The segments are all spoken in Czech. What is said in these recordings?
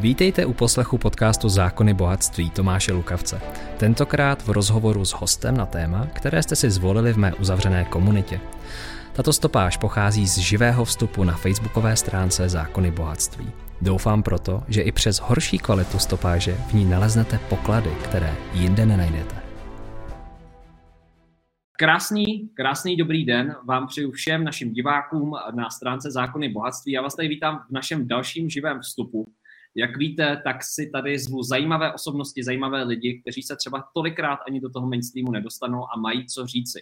Vítejte u poslechu podcastu Zákony bohatství Tomáše Lukavce. Tentokrát v rozhovoru s hostem na téma, které jste si zvolili v mé uzavřené komunitě. Tato stopáž pochází z živého vstupu na facebookové stránce Zákony bohatství. Doufám proto, že i přes horší kvalitu stopáže v ní naleznete poklady, které jinde nenajdete. Krásný dobrý den vám přeju všem našim divákům na stránce Zákony bohatství. Já vás tady vítám v našem dalším živém vstupu. Jak víte, tak si tady zvu zajímavé osobnosti, zajímavé lidi, kteří se třeba tolikrát ani do toho mainstreamu nedostanou a mají co říci.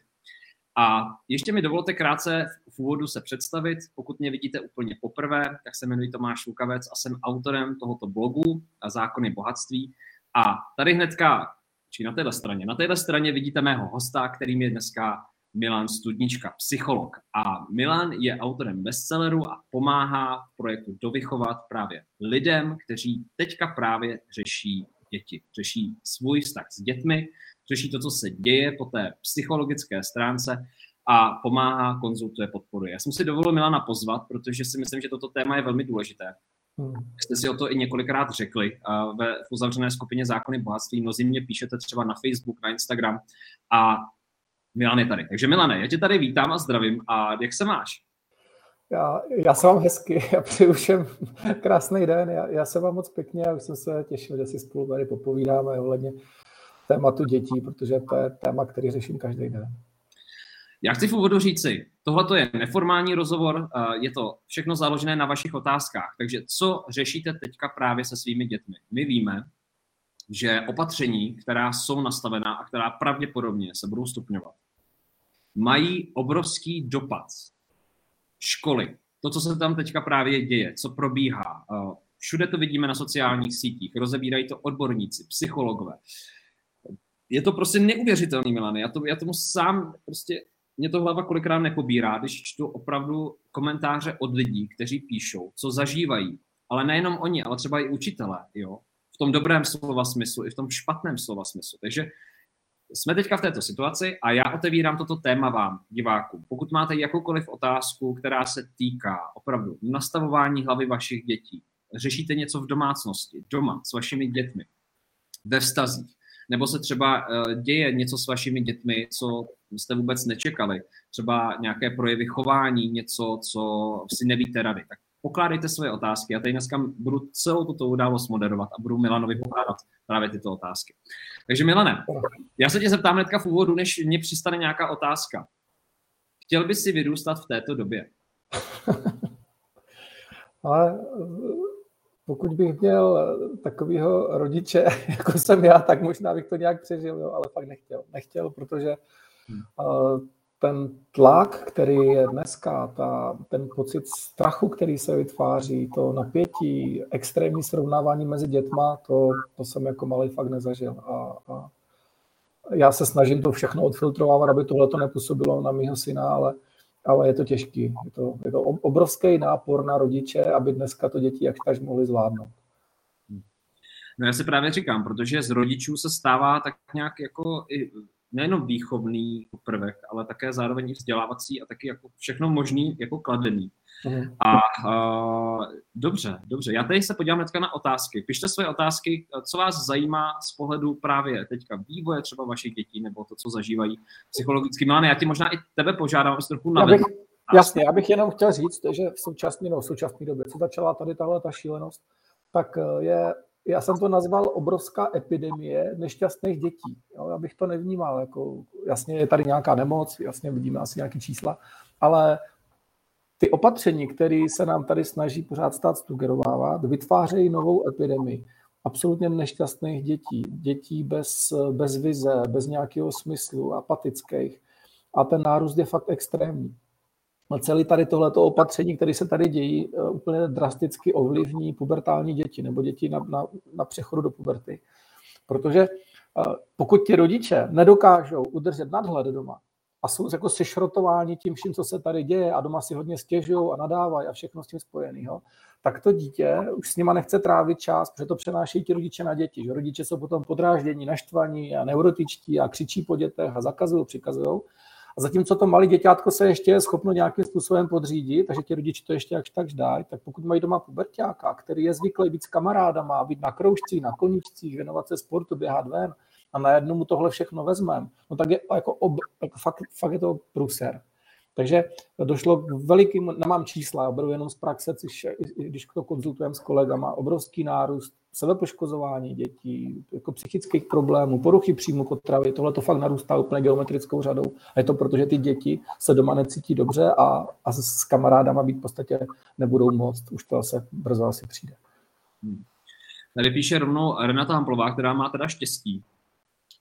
A ještě mi dovolte krátce v úvodu se představit. Pokud mě vidíte úplně poprvé, tak se jmenuji Tomáš Lukavec a jsem autorem tohoto blogu Zákony bohatství. A tady hnedka, či na téhle straně vidíte mého hosta, kterým je dneska Milan Studnička, psycholog. A Milan je autorem bestselleru a pomáhá v projektu Dovychovat právě lidem, kteří teďka právě řeší děti. Řeší svůj vztah s dětmi, řeší to, co se děje po té psychologické stránce a pomáhá, konzultuje, podporuje. Já jsem si dovolil Milana pozvat, protože si myslím, že toto téma je velmi důležité. Jste si o to i několikrát řekli v uzavřené skupině Zákony bohatství. Mnozí mě píšete třeba na Facebook, na Instagram a Milan je tady. Takže Milane, já tě tady vítám a zdravím. A jak se máš? Já se vám hezky. Já přeju všem krásný den. Já se vám moc pěkně. Já už jsem se těšil, že si spolu tady popovídáme ohledně tématu dětí, protože to je téma, který řeším každý den. Já chci v úvodu říci, tohle je neformální rozhovor, je to všechno založené na vašich otázkách. Takže co řešíte teďka právě se svými dětmi? My víme, že opatření, která jsou nastavená a která pravděpodobně se budou stupňovat, mají obrovský dopad. Školy, to, co se tam teďka právě děje, co probíhá, všude to vidíme na sociálních sítích, rozebírají to odborníci, psychologové. Je to prostě neuvěřitelný, Milane, já tomu sám prostě, mě to hlava kolikrát nepobírá, když čtu opravdu komentáře od lidí, kteří píšou, co zažívají, ale nejenom oni, ale třeba i učitelé, jo, v tom dobrém slova smyslu i v tom špatném slova smyslu. Takže jsme teďka v této situaci a já otevírám toto téma vám, divákům. Pokud máte jakoukoliv otázku, která se týká opravdu nastavování hlavy vašich dětí, řešíte něco v domácnosti, doma, s vašimi dětmi, ve vztazích, nebo se třeba děje něco s vašimi dětmi, co jste vůbec nečekali, třeba nějaké projevy chování, něco, co si nevíte rady, tak pokládejte své otázky. Já tady dneska budu celou tuto událost moderovat a budu Milanovi pokládat právě tyto otázky. Takže Milane, já se tě zeptám hnedka v úvodu, než mě přistane nějaká otázka. Chtěl bys si vyrůstat v této době? Ale pokud bych měl takového rodiče, jako jsem já, tak možná bych to nějak přežil, jo, ale fakt nechtěl. Nechtěl, protože ten tlak, který je dneska, ten pocit strachu, který se vytváří, to napětí, extrémní srovnávání mezi dětma, to jsem jako malý fakt nezažil. A já se snažím to všechno odfiltrovávat, aby tohle to nepůsobilo na mýho syna, ale je to těžký. Je to obrovský nápor na rodiče, aby dneska to děti jakž mohly zvládnout. No já si právě říkám, protože z rodičů se stává tak nějak jako i nejenom výchovný prvek, ale také zároveň vzdělávací a taky jako všechno možný, jako kladený. A dobře. Já tady se podívám hnedka na otázky. Pište své otázky, co vás zajímá z pohledu právě teďka vývoje třeba vašich dětí nebo to, co zažívají psychologicky. Milane, já ti možná i tebe požádám, aby se trochu navedl. Jasně, já bych jenom chtěl říct, že v současné době, co začala tady tahle ta šílenost, tak je... Já jsem to nazval obrovská epidemie nešťastných dětí. Jo, já bych to nevnímal. Jako, jasně je tady nějaká nemoc, jasně vidíme asi nějaké čísla, ale ty opatření, které se nám tady snaží pořád stát sugerovávat, vytvářejí novou epidemii absolutně nešťastných dětí. Dětí bez vize, bez nějakého smyslu, apatických. A ten nárůst je fakt extrémní. A celý tady tohleto opatření, které se tady dějí, úplně drasticky ovlivní pubertální děti nebo děti na přechodu do puberty. Protože pokud ti rodiče nedokážou udržet nadhled doma a jsou jako sešrotováni tím vším, co se tady děje a doma si hodně stěžují a nadávají a všechno s tím spojeného, tak to dítě už s nima nechce trávit čas, protože to přenáší ti rodiče na děti. Že? Rodiče jsou potom podráždění, naštvaní a neurotičtí a křičí po dětech a zakazují, přikazují. A zatímco to malé děťátko se ještě je schopno nějakým způsobem podřídit, takže ti rodiče to ještě jakž takž dají, tak pokud mají doma puberťáka, který je zvyklý být s kamarádama, být na kroužcích, na koníčcích, věnovat se sportu, běhat ven a najednou mu tohle všechno vezmeme, no tak je jako fakt je to průser. Takže došlo k velikým, nemám čísla, oberu jenom z praxe, když to konzultujeme s kolegama, obrovský nárůst sebepoškozování dětí, jako psychických problémů, poruchy příjmu potravy, tohle to fakt narůstá úplně geometrickou řadou. A je to proto, že ty děti se doma necítí dobře a s kamarádama být v podstatě nebudou moct, už to se brzo asi přijde. Tady píše rovnou Renata Hamplová, která má teda štěstí.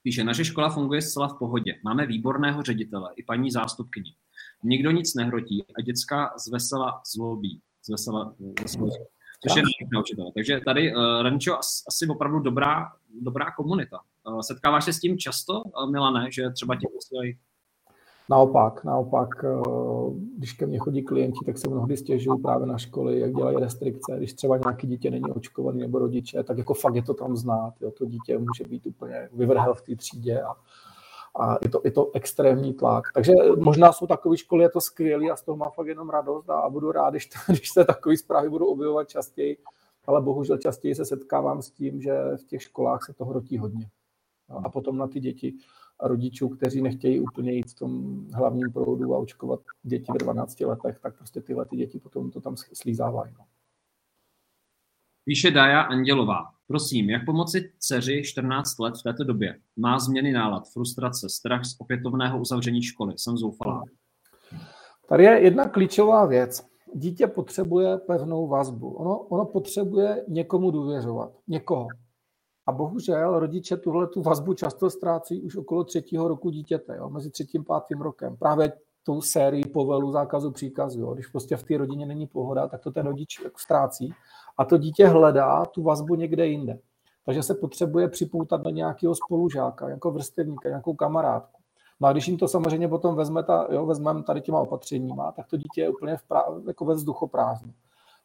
Píše, naše škola funguje zcela v pohodě, máme výborného ředitele i paní zástupkyni. Nikdo nic nehrotí a děcka zvesela zlobí. Což je na učitele. Takže tady, Renčo, asi opravdu dobrá komunita. Setkáváš se s tím často, Milane, že třeba tě posílají? Naopak, když ke mně chodí klienti, tak se mnohdy stěžují právě na školy, jak dělají restrikce. Když třeba nějaké dítě není očkované nebo rodiče, tak jako fakt je to tam znát. Jo? To dítě může být úplně vyvrhel v té třídě a je to extrémní tlak. Takže možná jsou takové školy, je to skvělé a z toho mám fakt jenom radost a budu rád, když se takové zprávy budu objevovat častěji, ale bohužel častěji se setkávám s tím, že v těch školách se to hrotí hodně. A potom na ty děti a rodičů, kteří nechtějí úplně jít v tom hlavním proudu a očkovat děti ve 12 letech, tak prostě ty děti potom to tam slízávají. Píše Daja Andělová. Prosím, jak pomoci dceři 14 let v této době? Má změny nálad, frustrace, strach z opětovného uzavření školy. Jsem zoufalá. Tady je jedna klíčová věc. Dítě potřebuje pevnou vazbu. Ono potřebuje někomu důvěřovat. Někoho. A bohužel rodiče tuhle tu vazbu často ztrácí už okolo 3. roku dítěte. Jo? Mezi 3. a 5. rokem. Právě tou sérii povelu, zákazu, příkazu. Jo? Když prostě v té rodině není pohoda, tak to ten rodič ztrácí. A to dítě hledá tu vazbu někde jinde. Takže se potřebuje připoutat do nějakého spolužáka, jako vrstevníka, nějakou kamarádku. No a když jim to samozřejmě potom vezmeme tady těma opatřeníma, tak to dítě je úplně jako ve vzduchoprázdnu.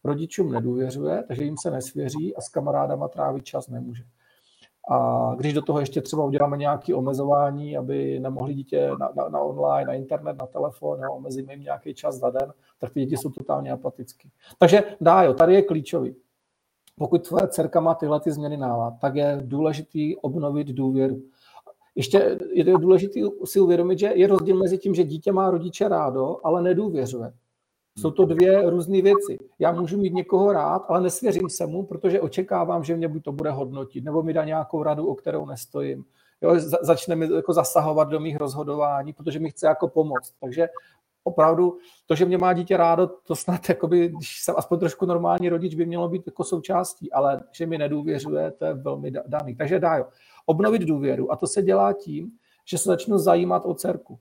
Rodičům nedůvěřuje, takže jim se nesvěří a s kamarádama trávit čas nemůže. A když do toho ještě třeba uděláme nějaké omezování, aby nemohli dítě na online, na internet, na telefon, omezíme jim nějaký čas za den, tak ty děti jsou totálně apatický. Takže tady je klíčový. Pokud tvoje dcerka má tyhle ty změny nálad, tak je důležitý obnovit důvěru. Ještě je důležité si uvědomit, že je rozdíl mezi tím, že dítě má rodiče rádo, ale nedůvěřuje. Jsou to dvě různé věci. Já můžu mít někoho rád, ale nesvěřím se mu, protože očekávám, že mě buď to bude hodnotit, nebo mi dá nějakou radu, o kterou nestojím. Jo, začne mi jako zasahovat do mých rozhodování, protože mi chce jako pomoct. Takže opravdu to, že mě má dítě rádo, to snad, jakoby, když jsem aspoň trošku normální rodič, by mělo být jako součástí, ale že mi nedůvěřuje, to je velmi daný. Takže obnovit důvěru a to se dělá tím, že se začnu zajímat o dcerku.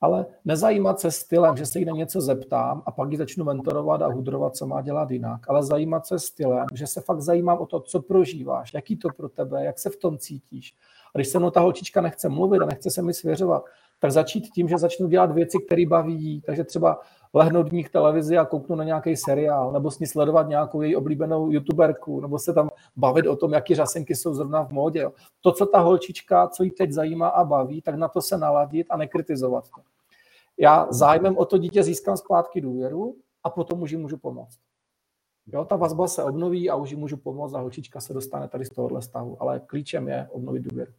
Ale nezajímat se stylem, že se jí na něco zeptám a pak ji začnu mentorovat a hudrovat, co má dělat jinak, ale zajímat se stylem, že se fakt zajímám o to, co prožíváš, jaký to pro tebe, jak se v tom cítíš. A když se mnou ta holčička nechce mluvit a nechce se mi svěřovat, tak začít tím, že začnu dělat věci, které baví jí. Takže třeba lehnout v ní k televizi a kouknu na nějaký seriál, nebo s ní sledovat nějakou její oblíbenou youtuberku, nebo se tam bavit o tom, jaký řasenky jsou zrovna v módě. To, co ta holčička, co jí teď zajímá a baví, tak na to se naladit a nekritizovat to. Já zájmem o to dítě získám zpátky důvěru a potom už jí můžu pomoct. Jo, ta vazba se obnoví a už jí můžu pomoct a holčička se dostane tady z tohohle stavu, ale klíčem je obnovit důvěru.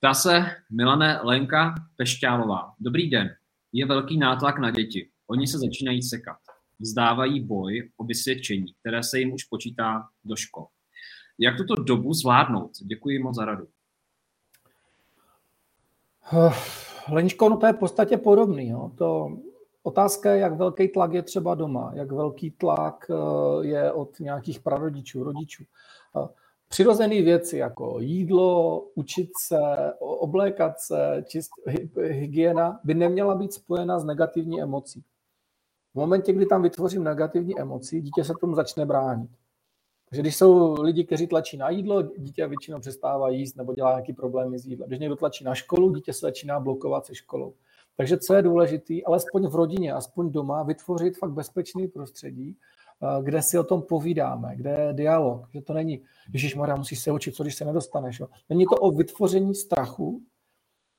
Ptá se Milane Lenka Pešťálová. Dobrý den. Je velký nátlak na děti. Oni se začínají sekat. Vzdávají boj o vysvědčení, které se jim už počítá do škol. Jak tuto dobu zvládnout? Děkuji moc za radu. Leničko, to je v podstatě podobný. Jo. To otázka je, jak velký tlak je třeba doma, jak velký tlak je od nějakých prarodičů, rodičů. Přirozené věci jako jídlo, učit se, oblékat se, hygiena by neměla být spojena s negativní emocí. V momentě, kdy tam vytvořím negativní emoci, dítě se tomu začne bránit. Takže když jsou lidi, kteří tlačí na jídlo, dítě většinou přestává jíst nebo dělá nějaký problémy s jídlem. Když někdo tlačí na školu, dítě se začíná blokovat se školou. Takže co je důležité, alespoň v rodině, aspoň doma, vytvořit fakt bezpečný prostředí, kde si o tom povídáme, kde je dialog, že to není, ježišmarja, musíš se učit, co když se nedostaneš. Jo. Není to o vytvoření strachu,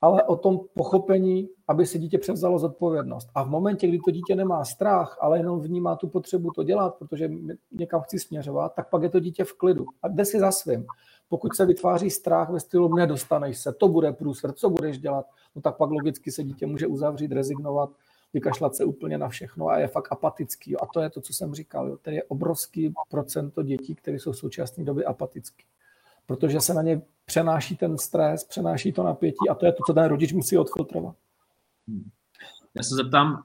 ale o tom pochopení, aby si dítě převzalo zodpovědnost. A v momentě, kdy to dítě nemá strach, ale jenom vnímá tu potřebu to dělat, protože někam chci směřovat, tak pak je to dítě v klidu. A jde si za svým. Pokud se vytváří strach ve stylu nedostaneš se, to bude průsr, co budeš dělat, no tak pak logicky se dítě může uzavřít, rezignovat, vykašlat se úplně na všechno a je fakt apatický. A to je to, co jsem říkal. Tady je obrovský procento dětí, které jsou v současné době apatický. Protože se na ně přenáší ten stres, přenáší to napětí a to je to, co ten rodič musí odfiltrovat. Já se zeptám,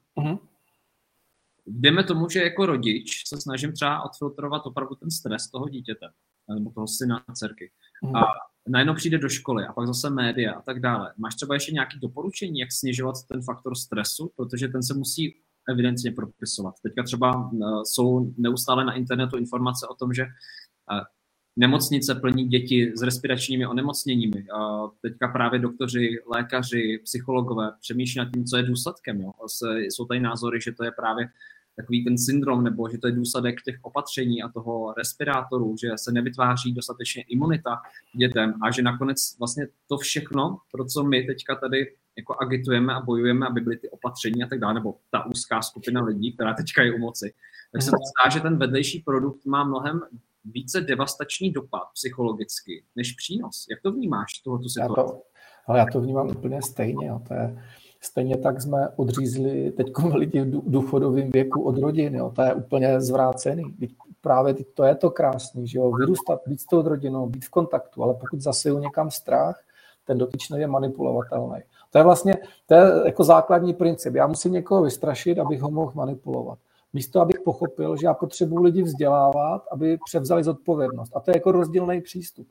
dejme tomu, že jako rodič se snažím třeba odfiltrovat opravdu ten stres toho dítěte, nebo toho syna a dcerky. A najednou přijde do školy a pak zase média a tak dále. Máš třeba ještě nějaké doporučení, jak snižovat ten faktor stresu, protože ten se musí evidentně propisovat. Teďka třeba jsou neustále na internetu informace o tom, že nemocnice plní děti s respiračními onemocněními. A teďka právě doktoři, lékaři, psychologové přemýšlí nad tím, co je důsledkem. Jo? Jsou tady názory, že to je právě takový ten syndrom, nebo že to je důsledek těch opatření a toho respirátoru, že se nevytváří dostatečně imunita dětem a že nakonec vlastně to všechno, pro co my teďka tady jako agitujeme a bojujeme, aby byly ty opatření a tak dále, nebo ta úzká skupina lidí, která teďka je u moci, tak se zdá, že ten vedlejší produkt má mnohem více devastační dopad psychologicky než přínos. Jak to vnímáš tohoto situace? Já to vnímám úplně stejně. Jo. To je, stejně tak jsme odřízli teď lidi v důchodovém věku od rodin. Jo. To je úplně zvrácený. Právě to je to krásný, že jo. Vyrůstat, být s tou rodinou, být v kontaktu, ale pokud zaseju někam strach, ten dotyčný je manipulovatelný. To je vlastně jako základní princip. Já musím někoho vystrašit, abych ho mohl manipulovat. Místo, abych pochopil, že já potřebuji lidi vzdělávat, aby převzali zodpovědnost. A to je jako rozdílný přístup.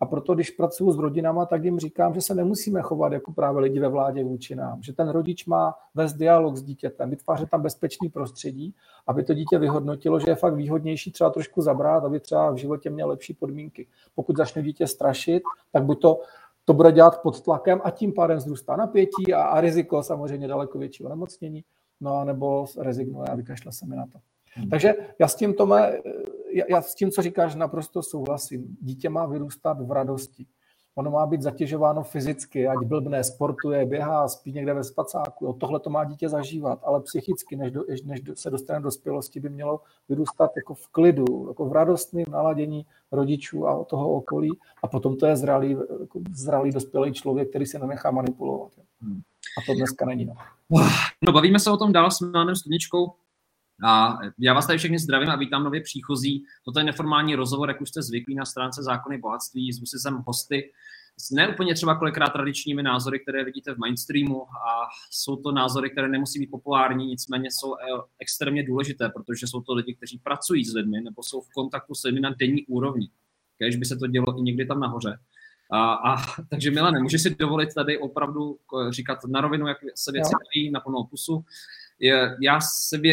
A proto, když pracuji s rodinama, tak jim říkám, že se nemusíme chovat jako právě lidi ve vládě vůči nám. Že ten rodič má vést dialog s dítětem, vytvářet tam bezpečný prostředí, aby to dítě vyhodnotilo, že je fakt výhodnější třeba trošku zabrat, aby třeba v životě měl lepší podmínky. Pokud začne dítě strašit, tak buď to bude dělat pod tlakem a tím pádem vzrůstá napětí a riziko samozřejmě daleko větší onemocnění. No nebo rezignuje a vykašle se mi na to. Takže já s tím, Tome, já s tím, co říkáš, naprosto souhlasím. Dítě má vyrůstat v radosti. Ono má být zatěžováno fyzicky, ať blbne, sportuje, běhá, spí někde ve spacáku. Tohle to má dítě zažívat, ale psychicky, než se dostane do dospělosti, by mělo vyrůstat jako v klidu, jako v radostném naladění rodičů a toho okolí. A potom to je zralý dospělý člověk, který se nenechá manipulovat. A to dneska není. No, bavíme se o tom dál s Milanem Studničkou. A já vás tady všechny zdravím a vítám nově příchozí. Toto je neformální rozhovor, jak už jste zvyklí na stránce Zákony bohatství. Zvusil jsem hosty s neúplně třeba kolikrát tradičními názory, které vidíte v mainstreamu. A jsou to názory, které nemusí být populární, nicméně jsou extrémně důležité, protože jsou to lidi, kteří pracují s lidmi nebo jsou v kontaktu s lidmi na denní úrovni. Kéž by se to dělo i někdy tam nahoře. Takže Milane, můžeš si dovolit tady opravdu říkat na rovinu, jak se věci dějí na plnou pusu.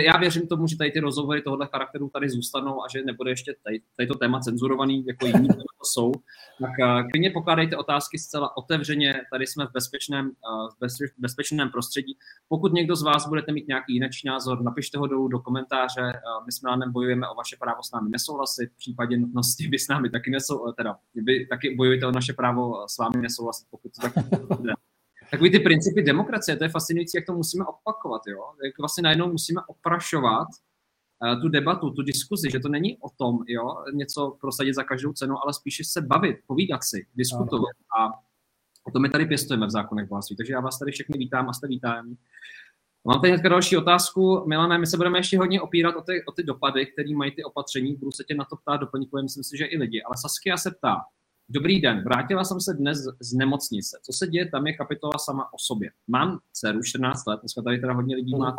Já věřím tomu, že tady ty rozhovory tohoto charakteru tady zůstanou a že nebude ještě tady to téma cenzurovaný, jako jiní to jsou. Tak klidně pokládejte otázky zcela otevřeně, tady jsme v bezpečném prostředí. Pokud někdo z vás budete mít nějaký jinačí názor, napište ho dolů do komentáře, my s Milanem bojujeme o vaše právo s námi nesouhlasit, v případě nutnosti vy s námi taky vy taky bojujete o naše právo s vámi nesouhlasit, pokud to taky ne. Takový ty principy demokracie, to je fascinující, jak to musíme opakovat, jo? Jak vlastně najednou musíme oprašovat tu debatu, tu diskuzi, že to není o tom, jo, něco prosadit za každou cenu, ale spíše se bavit, povídat si, diskutovat. A to my tady pěstujeme v Zákonech bohatství. Takže já vás tady všechny vítám a jste vítáni. Mám tady hnedka další otázku. Milane, my se budeme ještě hodně opírat o ty dopady, které mají ty opatření. Budu se tě na to ptát doplňkově, myslím si, že i lidi. Ale Saskia se ptá. Dobrý den, vrátila jsem se dnes z nemocnice. Co se děje, tam je kapitola sama o sobě. Mám dceru 14 let, dneska tady teda hodně lidí má,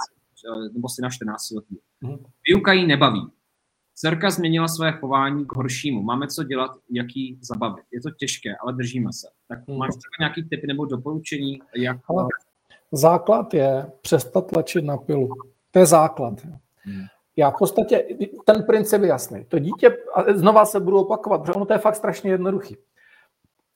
nebo syna 14 let. Výuka jí nebaví. Dcerka změnila své chování k horšímu. Máme co dělat, jak jí zabavit. Je to těžké, ale držíme se. Tak máš třeba nějaký tipy nebo doporučení? Jak... Základ je přestat tlačit na pilu. To je základ. Já v podstatě, ten princip je jasný. To dítě, a znova se budu opakovat, protože ono to je fakt strašně jednoduchý.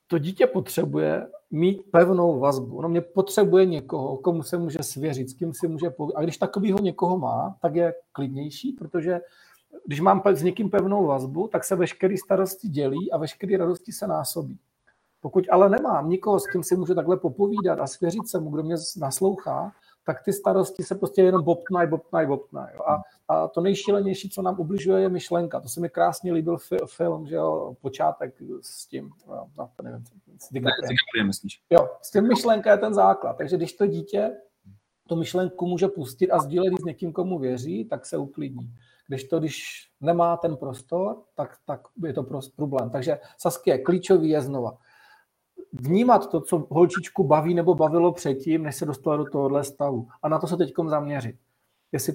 To dítě potřebuje mít pevnou vazbu. Ono mě potřebuje někoho, komu se může svěřit, s kým si může povědět. A když takovýho někoho má, tak je klidnější, protože když mám s někým pevnou vazbu, tak se veškerý starosti dělí a veškerý radosti se násobí. Pokud ale nemám nikoho, s kým si můžu takhle popovídat a svěřit se mu, kdo mě naslouchá, tak ty starosti se prostě jenom bobtnají. A to nejšílenější, co nám ubližuje, je myšlenka. To se mi krásně líbil film, že jo, počátek s tím, no, nevím, s DiCapriem, myslíš? Jo, s tím myšlenka je ten základ. Takže když to dítě tu myšlenku může pustit a sdílet s někým, komu věří, tak se uklidní. Když nemá ten prostor, tak je to prostě problém. Takže Saskia, klíčový je znova vnímat to, co holčičku baví nebo bavilo předtím, než se dostala do tohohle stavu. A na to se teď zaměřit. Jestli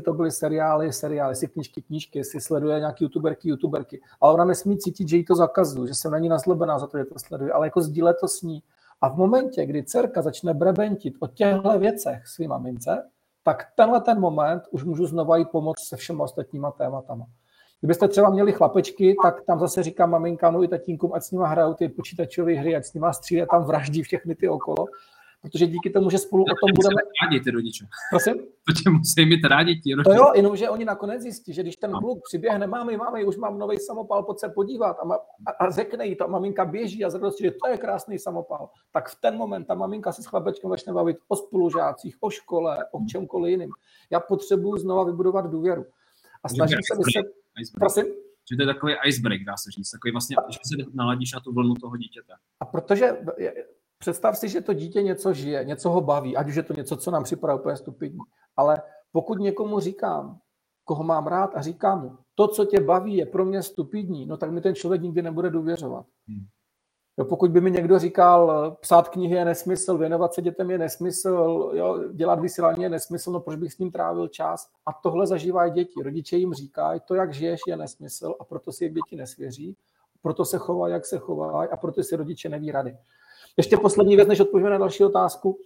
to byly seriály, jestli knížky, jestli sleduje nějaký youtuberky. Ale ona nesmí cítit, že jí to zakazuje, že jsem na ní nazlobená za to, že to sleduje, ale jako sdílet to s ní. A v momentě, kdy dcerka začne brebentit o těchto věcech svým mamince, tak tenhle ten moment už můžu znova jí pomoct se všema ostatníma tématama. Kdybyste třeba měli chlapečky, tak tam zase říkám maminkám i tatínkům, ať s nima hrajou ty počítačové hry, ať s nima střílí, tam vraždí všechny ty okolo, protože díky tomu, že spolu to o tom budeme... Rádi ty rodiče. Prosím? To tě musí mít rádi ti rodiče. To jo, jenomže oni nakonec zjistí, že když ten kluk přiběhne, máme, už mám nový samopal, pojď se podívat a řekne jí to, a maminka běží a zradosti, že to je krásný samopal, tak v ten moment ta maminka se s chlapečkem začne bavit o spolužácích, o škole, o čemkoliv jiným. Já potřebuju znova vybudovat důvěru. A snažím se že to je takový icebreak, dá se říct, takový vlastně, že se naladíš na tu vlnu toho dítěte. A protože představ si, že to dítě něco žije, něco ho baví, ať už je to něco, co nám připadá úplně stupidní, ale pokud někomu říkám, koho mám rád a říkám mu, to, co tě baví, je pro mě stupidní, no tak mi ten člověk nikdy nebude důvěřovat. Jo, pokud by mi někdo říkal, psát knihy je nesmysl, věnovat se dětem je nesmysl, jo, dělat vysílání je nesmysl, no proč bych s ním trávil čas? A tohle zažívají děti. Rodiče jim říkají, to, jak žiješ, je nesmysl a proto si děti nesvěří, proto se chovají, jak se chovají a proto si rodiče neví rady. Ještě poslední věc, než odpovíme na další otázku.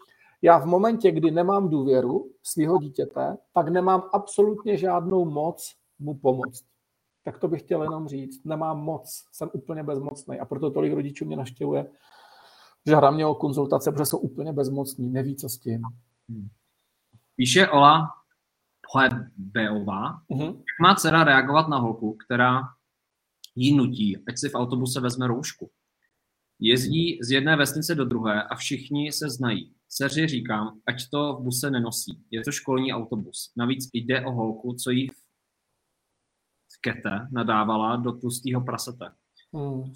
Já v momentě, kdy nemám důvěru svého dítěte, tak nemám absolutně žádnou moc mu pomoct. Tak to bych chtěl jenom říct. Nemám moc, jsem úplně bezmocný. A proto tolik rodičů mě navštěvuje, že hra mě o konzultace, protože jsou úplně bezmocní, neví, co s tím. Píše Ola Plebeová, jak má dcera reagovat na holku, která jí nutí, ať si v autobuse vezme roušku. Jezdí z jedné vesnice do druhé a všichni se znají. Dceři říkám, ať to v buse nenosí. Je to školní autobus. Navíc jde o holku, co jí Kete nadávala do tlustého prasete.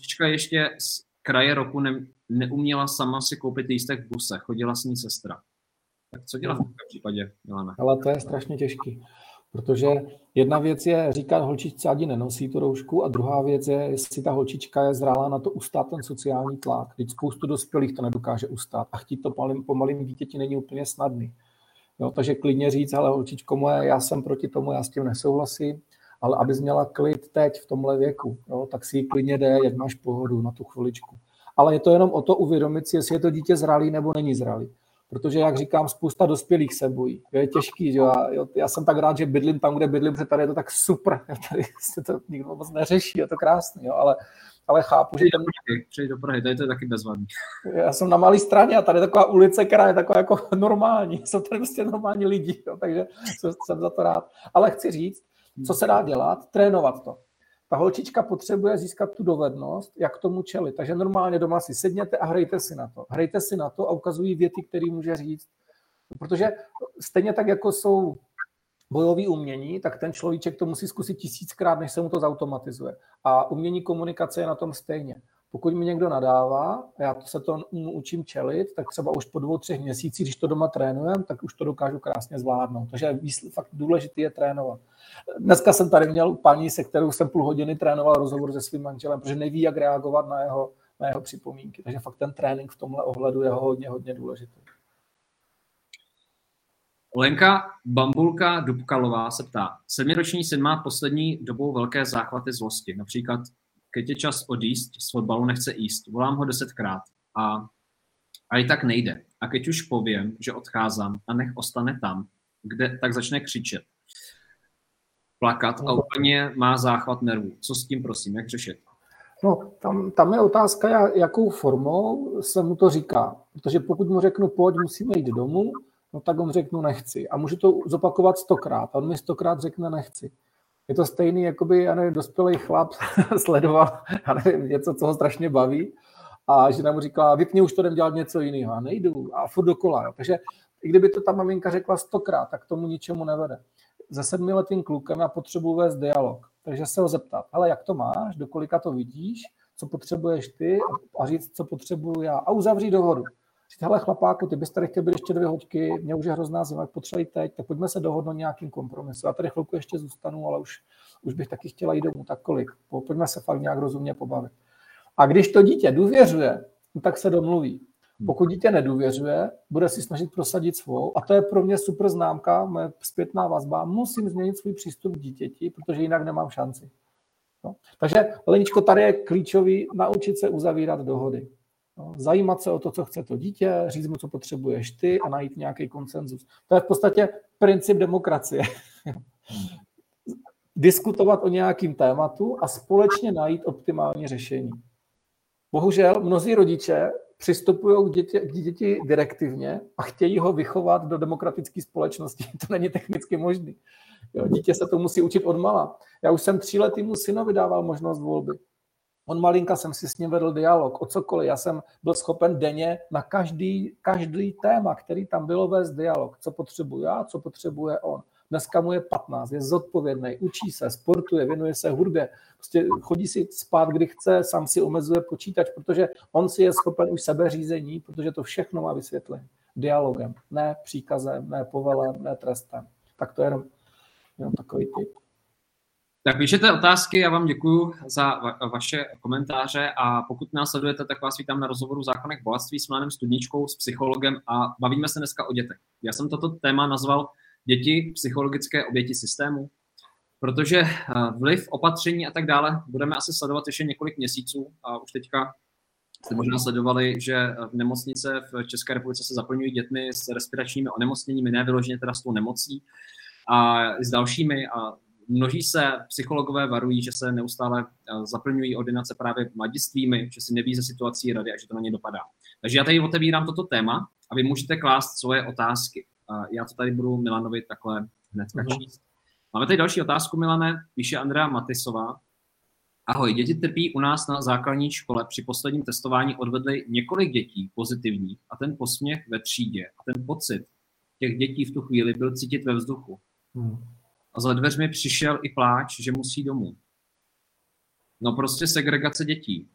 Čička ještě z kraje roku neuměla sama si koupit lístek v buse, chodila s ní sestra. Tak co dělat v tom případě, Milane? Ale to je strašně těžký, protože jedna věc je říkat holčičce, ať nenosí tu roušku, a druhá věc je, jestli ta holčička je zrálá na to ustát ten sociální tlak. Teď spoustu dospělých to nedokáže ustát a chtít to pomalým dítěti není úplně snadný. Jo, takže klidně říct, hele holčičko moje, já jsem proti tomu, já s tím nesouhlasím, ale abys měla klid teď v tomhle věku, jo, tak si ji klidně dej, jak máš pohodu na tu chviličku. Ale je to jenom o to uvědomit si, jestli je to dítě zralý nebo není zralý. Protože, jak říkám, spousta dospělých se bojí. Jo, je těžký, že jo? Já jsem tak rád, že bydlím tam, kde bydlím, protože tady je to tak super. Tady se to nikdo moc neřeší, je to krásný, jo? Ale chápu, že... Přijď do Prahy, tady to je taky bezvadný. Já jsem na Malé Straně a tady je taková ulice, která je taková jako normální. Jsou tady prostě normální lidi, jo? Takže jsem za to rád. Ale chci říct, co se dá dělat? Trénovat to. Ta holčička potřebuje získat tu dovednost, jak tomu čelit. Takže normálně doma si sedněte a hrajte si na to. Hrajte si na to a ukazují věty, které může říct. Protože stejně tak, jako jsou bojové umění, tak ten človíček to musí zkusit 1000krát, než se mu to zautomatizuje. A umění komunikace je na tom stejně. Pokud mi někdo nadává, já se to učím čelit, tak třeba už po 2-3 měsících, když to doma trénujem, tak už to dokážu krásně zvládnout. Takže fakt důležité je trénovat. Dneska jsem tady měl paní, se kterou jsem půl hodiny trénoval rozhovor se svým manželem, protože neví, jak reagovat na jeho připomínky. Takže fakt ten trénink v tomhle ohledu je hodně, hodně důležitý. Lenka Bambulka Dubkalová se ptá. 7roční syn má poslední dobou velké záchvaty zlosti, například když je čas odjíst, z fotbalu nechce jíst. Volám ho 10krát a i tak nejde. A keď už povím, že odcházím a nech ostane tam, kde, tak začne křičet, plakat a úplně má záchvat nervů. Co s tím, prosím, jak řešit? No, tam je otázka, jakou formou se mu to říká. Protože pokud mu řeknu, pojď, musíme jít domů, no tak on řeknu, nechci. A můžu to zopakovat 100krát. A on mi 100krát řekne, nechci. Je to stejný, jakoby, já nevím, dospělý chlap sledoval, já nevím, něco, co ho strašně baví a žena mu říkala, vypni už to, jdem dělat něco jiného, a nejdu a furt dokola. Jo. Takže i kdyby to ta maminka řekla 100krát, tak tomu ničemu nevede. Za 7letým klukem já potřebuji vést dialog, takže se ho zeptat, hele, jak to máš, do kolika to vidíš, co potřebuješ ty a říct, co potřebuju já a uzavřít dohodu. Říct, hele chlapáku, ty bys tady chtěl být ještě 2 hoďky, mě už je hrozná zima, potřebuji teď, tak pojďme se dohodnout nějakým kompromisu. Já tady chvilku ještě zůstanu, ale už bych taky chtěla jít domů, tak kolik, pojďme se fakt nějak rozumně pobavit. A když to dítě důvěřuje, tak se domluví. Pokud dítě nedůvěřuje, bude si snažit prosadit svou, a to je pro mě super známka, moje zpětná vazba, musím změnit svůj přístup k dítěti, protože jinak nemám šanci. No. Takže, Leničko, tady je klíčový naučit se uzavírat dohody. No. Zajímat se o to, co chce to dítě, říct mu, co potřebuješ ty a najít nějaký konsenzus. To je v podstatě princip demokracie. Diskutovat o nějakém tématu a společně najít optimální řešení. Bohužel mnozí rodiče přistupují k dítěti direktivně a chtějí ho vychovat do demokratické společnosti. To není technicky možné. Dítě se to musí učit odmala. Já už jsem 3letýmu synovi dával možnost volby. On malinka jsem si s ním vedl dialog o cokoliv. Já jsem byl schopen denně na každý téma, který tam bylo, vést dialog. Co potřebuji já, co potřebuje on. Dneska mu je 15, je zodpovědný, učí se, sportuje, věnuje se hudbě, prostě chodí si spát, kdy chce, sám si omezuje počítač, protože on si je schopen už sebeřízení, protože to všechno má vysvětlit dialogem, ne příkazem, ne povelem, ne trestem. Tak to je jenom takový tip. Tak píšete otázky, já vám děkuju za vaše komentáře a pokud nás sledujete, tak vás vítám na rozhovoru Zákonech bohatství s Milanem Studničkou, s psychologem a bavíme se dneska o dětech. Já jsem toto téma nazval Děti, psychologické oběti systému, protože vliv, opatření a tak dále budeme asi sledovat ještě několik měsíců a už teďka jste možná sledovali, že v nemocnice v České republice se zaplňují dětmi s respiračními onemocněními, ne vyloženě teda s tou nemocí a s dalšími a množí se psychologové varují, že se neustále zaplňují ordinace právě mladistvými, že si neví ze situací rady a že to na ně dopadá. Takže já tady otevírám toto téma a vy můžete klást svoje otázky. Já to tady budu Milanovi takhle hnedka číst. Máme tady další otázku, Milane, píše Andrea Matysová. Ahoj, děti trpí u nás na základní škole. Při posledním testování odvedli několik dětí pozitivních a ten posměch ve třídě a ten pocit těch dětí v tu chvíli byl cítit ve vzduchu. A za dveřmi přišel i pláč, že musí domů. No prostě segregace dětí.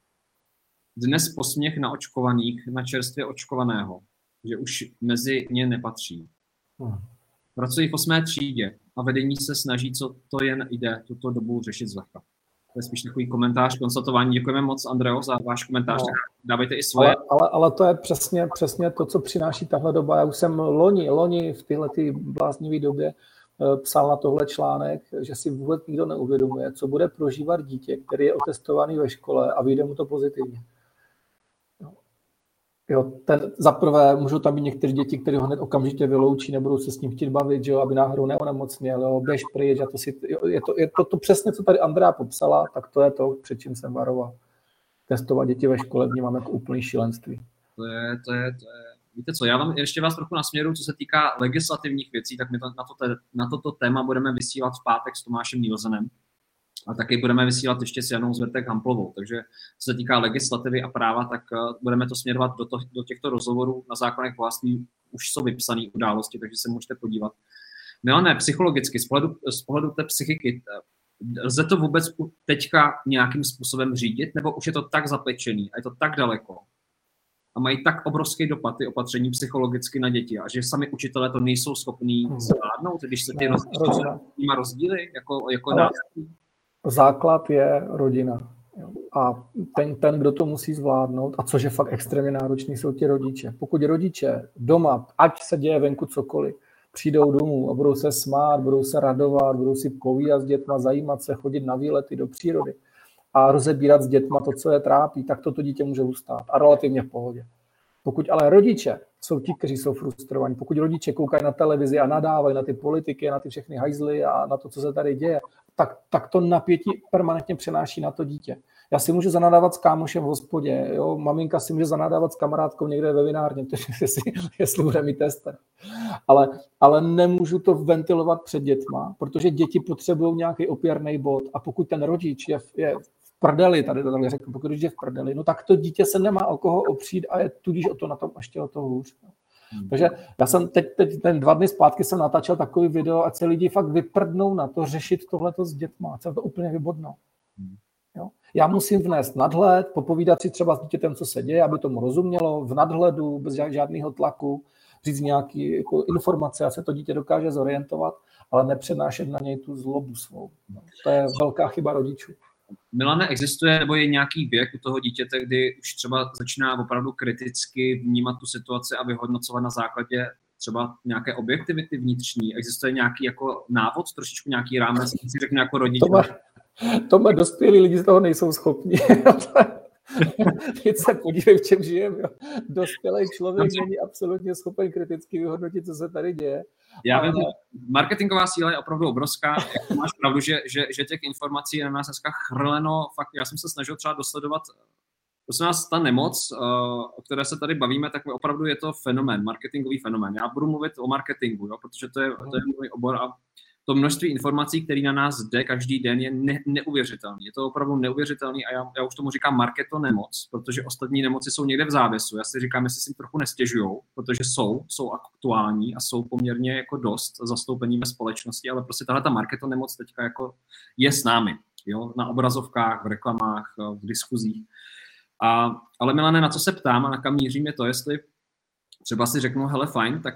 Dnes posměch na očkovaných, na čerstvě očkovaného, že už mezi ně nepatří. Pracuji v 8. třídě a vedení se snaží, co to jen jde, tuto dobu řešit zlehka. To je spíš takový komentář, konstatování. Děkujeme moc, Andreo, za váš komentář. No. Dávejte i svoje. Ale to je přesně to, co přináší tahle doba. Já už jsem loni v téhle bláznivé době psal na tohle článek, že si vůbec nikdo neuvědomuje, co bude prožívat dítě, který je otestovaný ve škole a vyjde mu to pozitivně. Jo, zaprvé můžou tam být některé děti, které ho hned okamžitě vyloučí, nebudou se s ním chtít bavit, že jo, aby náhodou neonemocněl, jo, běž pryč, a to přesně, co tady Andrea popsala, tak to je to, před čím jsem varoval. Testovat děti ve škole vnímám jako úplný šílenství. To je. Víte co, já vám ještě vás trochu nasměruju, co se týká legislativních věcí, tak my na toto téma budeme vysílat v pátek s Tomášem Mílznem. A taky budeme vysílat ještě s Janou Zwyrtek-Hamplovou. Takže co se týká legislativy a práva, tak budeme to směrovat do těchto rozhovorů. Na zákonech bohatství už jsou vypsané události, takže se můžete podívat. Milane, psychologicky, z pohledu té psychiky, lze to vůbec teďka nějakým způsobem řídit, nebo už je to tak zapečený a je to tak daleko a mají tak obrovský dopad ty opatření psychologicky na děti a že sami učitelé to nejsou schopní zvládnout, když se ty rozdíly jako základ je rodina a ten, kdo to musí zvládnout a což je fakt extrémně náročný, jsou ti rodiče. Pokud rodiče doma, ať se děje venku cokoliv, přijdou domů a budou se smát, budou se radovat, budou si povídat s dětma, zajímat se, chodit na výlety do přírody a rozebírat s dětma to, co je trápí, tak toto dítě může ustát a relativně v pohodě. Pokud ale rodiče jsou ti, kteří jsou frustrovaní, pokud rodiče koukají na televizi a nadávají na ty politiky, na ty všechny hajzly a na to, co se tady děje, tak to napětí permanentně přenáší na to dítě. Já si můžu zanadávat s kámošem v hospodě, jo? Maminka si může zanadávat s kamarádkou někde ve vinárně, jestli bude mít tester. Ale nemůžu to ventilovat před dětma, protože děti potřebují nějaký opěrný bod a pokud ten rodič je prdeli, tady to tam řekl, pokud jde v prdeli, no tak to dítě se nemá o koho opřít a je tudíž o to na tom ještě o to hůř. Takže já jsem teď ten 2 dny zpátky jsem natáčel takový video, ať se lidi fakt vyprdnou na to řešit tohleto s dětma, ať se to úplně vybodnou. Jo? Já musím vnést nadhled, popovídat si třeba s dítětem, co se děje, aby tomu rozumělo, v nadhledu, bez žádného tlaku, říct nějaké jako informace, a se to dítě dokáže zorientovat, ale nepřenášet na něj tu zlobu svou. To je velká chyba rodičů. Milane, existuje nebo je nějaký věk u toho dítěte, kdy už třeba začíná opravdu kriticky vnímat tu situaci a vyhodnocovat na základě třeba nějaké objektivity vnitřní? Existuje nějaký jako návod, trošičku nějaký rámec, si řeknu jako rodiče? Tohle dospělí lidi z toho nejsou schopni. Teď se podívej, v čem žijem. Jo. Dospělý člověk není absolutně schopen kriticky vyhodnotit, co se tady děje. Já vím, marketingová síla je opravdu obrovská. Máš pravdu, že těch informací je na nás dneska chrleno. Fakt, já jsem se snažil třeba dosledovat, prosím vás, ta nemoc, o které se tady bavíme, tak opravdu je to fenomén, marketingový fenomén. Já budu mluvit o marketingu, jo, protože to je můj obor a to množství informací, které na nás jde každý den, je neuvěřitelné. Je to opravdu neuvěřitelné a já už tomu říkám marketo nemoc, protože ostatní nemoci jsou někde v závěsu. Já si říkám, jestli si trochu nestěžujou, protože jsou aktuální a jsou poměrně jako dost zastoupení ve společnosti, ale prostě tahle ta marketo nemoc teďka jako je s námi, jo? Na obrazovkách, v reklamách, v diskuzích. Ale Milane, na co se ptám a na kam mířím je to, jestli třeba si řeknu, hele fajn, tak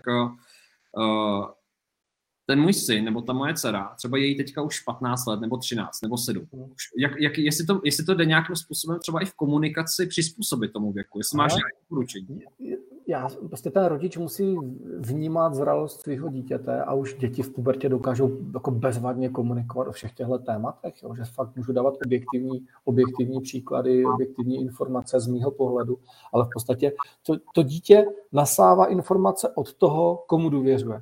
ten můj syn nebo ta moje dcera, třeba její teďka už 15 let, nebo 13, nebo 7. Jestli to jde nějakým způsobem třeba i v komunikaci přizpůsobit tomu věku, jestli máš nějaké poručení. Prostě ten rodič musí vnímat zralost svého dítěte a už děti v pubertě dokážou jako bezvadně komunikovat o všech těchto tématech, jo? Že fakt můžu dávat objektivní příklady, objektivní informace z mýho pohledu, ale v podstatě to dítě nasává informace od toho, komu důvěřuje.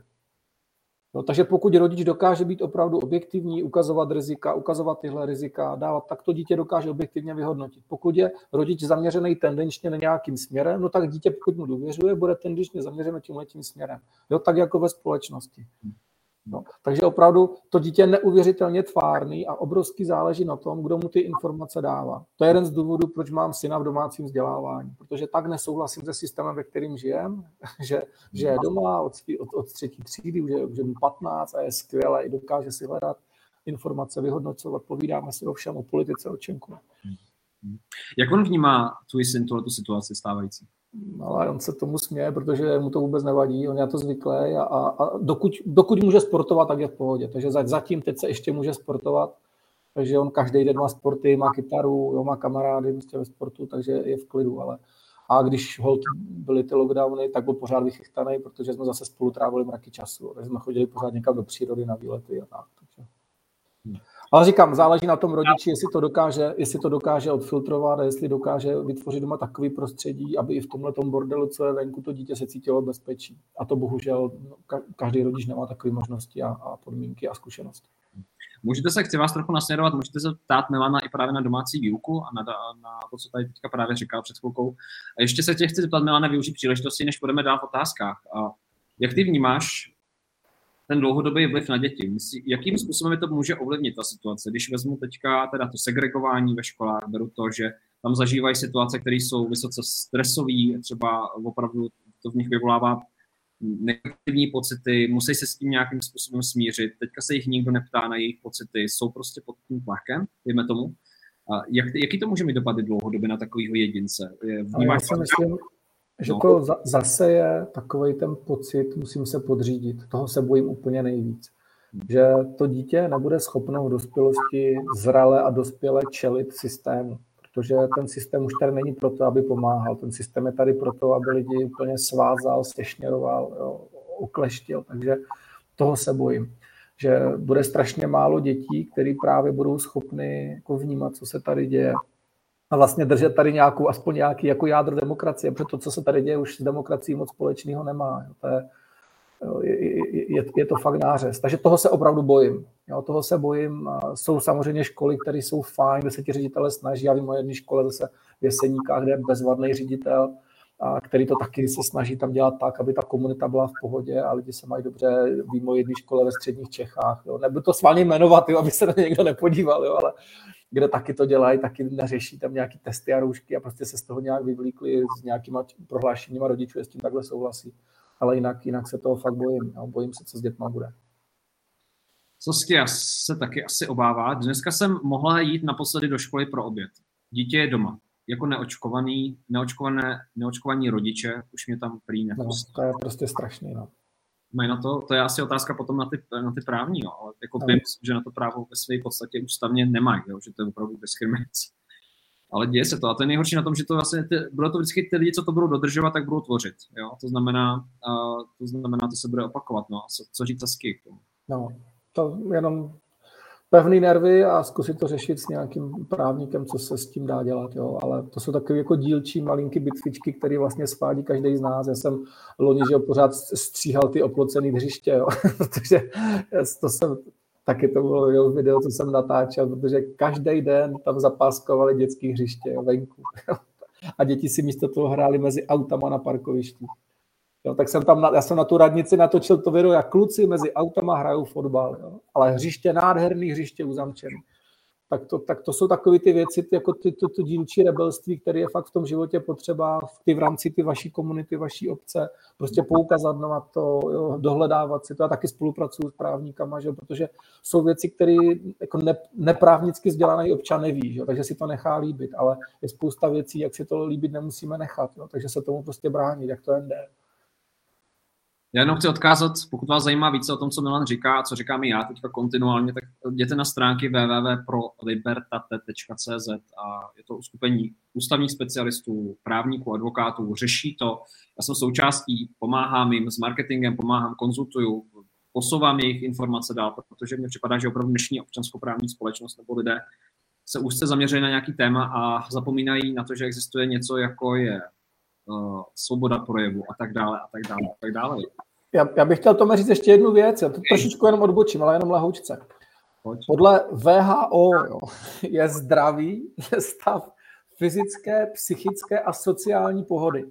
No, takže pokud rodič dokáže být opravdu objektivní, ukazovat rizika, ukazovat tyhle rizika, dávat, tak to dítě dokáže objektivně vyhodnotit. Pokud je rodič zaměřený tendenčně na nějakým směrem, no tak dítě, pokud mu důvěřuje, bude tendenčně zaměřeno tímhletím směrem. Jo, tak jako ve společnosti. No, takže opravdu to dítě je neuvěřitelně tvárný a obrovský záleží na tom, kdo mu ty informace dává. To je jeden z důvodů, proč mám syna v domácím vzdělávání, protože tak nesouhlasím se systémem, ve kterým žijem, že je doma od 3. třídy, už je mu 15 a je skvělé, dokáže si hledat informace, vyhodnocovat, povídáme si o všem, o politice, o čemkoliv. Jak on vnímá tvůj syn tuhletu situaci stávající? Ale on se tomu směje, protože mu to vůbec nevadí, on je to zvyklý a dokud může sportovat, tak je v pohodě. Takže zatím teď se ještě může sportovat, takže on každý den má sporty, má kytaru, jo, má kamarády ve sportu, takže je v klidu. A když holt byly ty lockdowny, tak byl pořád vychytaný, protože jsme zase spolu trávili mraky času, takže jsme chodili pořád někam do přírody na výlety a tak. Takže. Ale říkám, záleží na tom rodiči, jestli to dokáže odfiltrovat a jestli dokáže vytvořit doma takový prostředí, aby i v tomhletom bordelu, co je venku, to dítě se cítilo bezpečí. A to bohužel každý rodič nemá takové možnosti a podmínky a zkušenosti. Chci vás trochu nasměrovat, můžete se ptát Milana i právě na domácí výuku a na to, co tady teďka právě říkal před chvilkou. A ještě se tě chci zeptat, Milane, využít příležitosti, než půjdeme dál v otázkách. A jak ty vnímáš ten dlouhodobý vliv na děti? Jakým způsobem to může ovlivnit ta situace? Když vezmu teďka teda to segregování ve školách, beru to, že tam zažívají situace, které jsou vysoce stresové, třeba opravdu to v nich vyvolává negativní pocity, musí se s tím nějakým způsobem smířit, teďka se jich nikdo neptá na jejich pocity, jsou prostě pod tím tlakem, dejme tomu. Jaký to může mít dopady dlouhodobě na takového jedince? Vnímáš to? Že to zase je takovej ten pocit, musím se podřídit, toho se bojím úplně nejvíc. Že to dítě nebude schopno v dospělosti zrale a dospěle čelit systému, protože ten systém už tady není proto, aby pomáhal, ten systém je tady proto, aby lidi úplně svázal, sešněroval, jo, okleštil, takže toho se bojím. Že bude strašně málo dětí, které právě budou schopny jako vnímat, co se tady děje. A vlastně držet tady nějakou, aspoň nějaký jako jádro demokracie, protože to, co se tady děje, už s demokracií moc společného nemá. To je to fakt nářez. Takže toho se opravdu bojím. Jo, toho se bojím. Jsou samozřejmě školy, které jsou fajn, kde se ti ředitele snaží. Já vím o jedné škole zase v Jeseníkách, kde je bezvadný ředitel, který to taky se snaží tam dělat tak, aby ta komunita byla v pohodě a lidi se mají dobře. Vím o jedné škole ve středních Čechách. Jo. Nebudu to s vámi jmenovat, jo, aby se na někdo nepodíval, jo, ale kde taky to dělají, taky neřeší tam nějaký testy a roušky a prostě se z toho nějak vyvlíkli s nějakýma prohlášeníma rodičů, jestli s tím takhle souhlasí. Ale jinak se toho fakt bojím. Jo. Bojím se, co s dětma bude. Sostia se taky asi obává. Dneska jsem mohla jít naposledy do školy pro oběd. Dítě je doma. Jako neočkovaní rodiče už mě tam prý nepustí. No, to je prostě strašný. No. Mají na to, to je asi otázka potom na ty právní, jo, ale jako no. Myslím, že na to právo ve své podstatě ústavně nemají, jo, že to je opravdu diskriminace. Ale děje se to a to je nejhorší na tom, že to vlastně, budou to vždycky ty lidi, co to budou dodržovat, tak budou tvořit, jo, to znamená, to se bude opakovat, no, co říct zasky k tomu. No, to jenom pevný nervy a zkusit to řešit s nějakým právníkem, co se s tím dá dělat, jo, ale to jsou takové jako dílčí malinký bitvičky, které vlastně svádí každý z nás. Já jsem loni, že pořád stříhal ty oplocený hřiště, jo, protože to bylo jo, video, co jsem natáčel, protože každý den tam zapáskovali dětský hřiště, jo, venku. A děti si místo toho hráli mezi autama na parkovišti. Jo, tak jsem tam, já jsem na tu radnici natočil to video, jak kluci mezi autama hrajou fotbal, jo. Ale hřiště, nádherný hřiště uzamčený. Tak to jsou takové ty věci, jako to dílčí rebelství, které je fakt v tom životě potřeba, v rámci ty vaší komunity, vaší obce, prostě poukazat na to, jo, dohledávat si to. Já taky spolupracuju s právníkama, že, protože jsou věci, které jako neprávnicky vzdělaný občan neví, že, takže si to nechá líbit, ale je spousta věcí, jak si to líbit nemusíme nechat, jo, takže se tomu prostě bránit, jak to jen jde. Já jenom chci odkázat, pokud vás zajímá více o tom, co Milan říká a co říkám i já teďka kontinuálně, tak jděte na stránky www.prolibertate.cz a je to uskupení ústavních specialistů, právníků, advokátů, řeší to. Já jsem součástí, pomáhám jim s marketingem, konzultuju, posouvám jejich informace dál, protože mně připadá, že opravdu dnešní občanskoprávní společnost nebo lidé se úzce zaměřují na nějaký téma a zapomínají na to, že existuje něco, jako je svoboda projevu a tak dále. Já bych chtěl tomu říct ještě jednu věc, já to trošičku jenom odbočím, ale jenom lehoučce. Podle WHO jo, je zdravý stav fyzické, psychické a sociální pohody.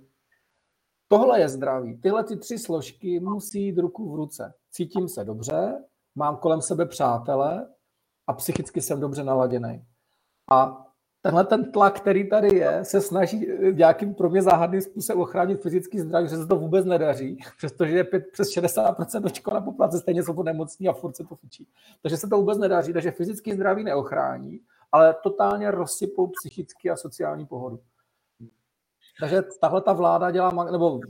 Tohle je zdraví. Tyhle ty tři složky musí jít ruku v ruce. Cítím se dobře, mám kolem sebe přátele a psychicky jsem dobře naladěný. A tenhle ten tlak, který tady je, se snaží nějakým pro mě záhadným způsobem ochránit fyzický zdraví, že se to vůbec nedaří, přestože je přes 60% očkovaná populace, stejně jsou to nemocní a furt se to fučí. Takže se to vůbec nedaří, takže fyzický zdraví neochrání, ale totálně rozsypou psychický a sociální pohodu. Takže tahle ta vláda dělá, nebo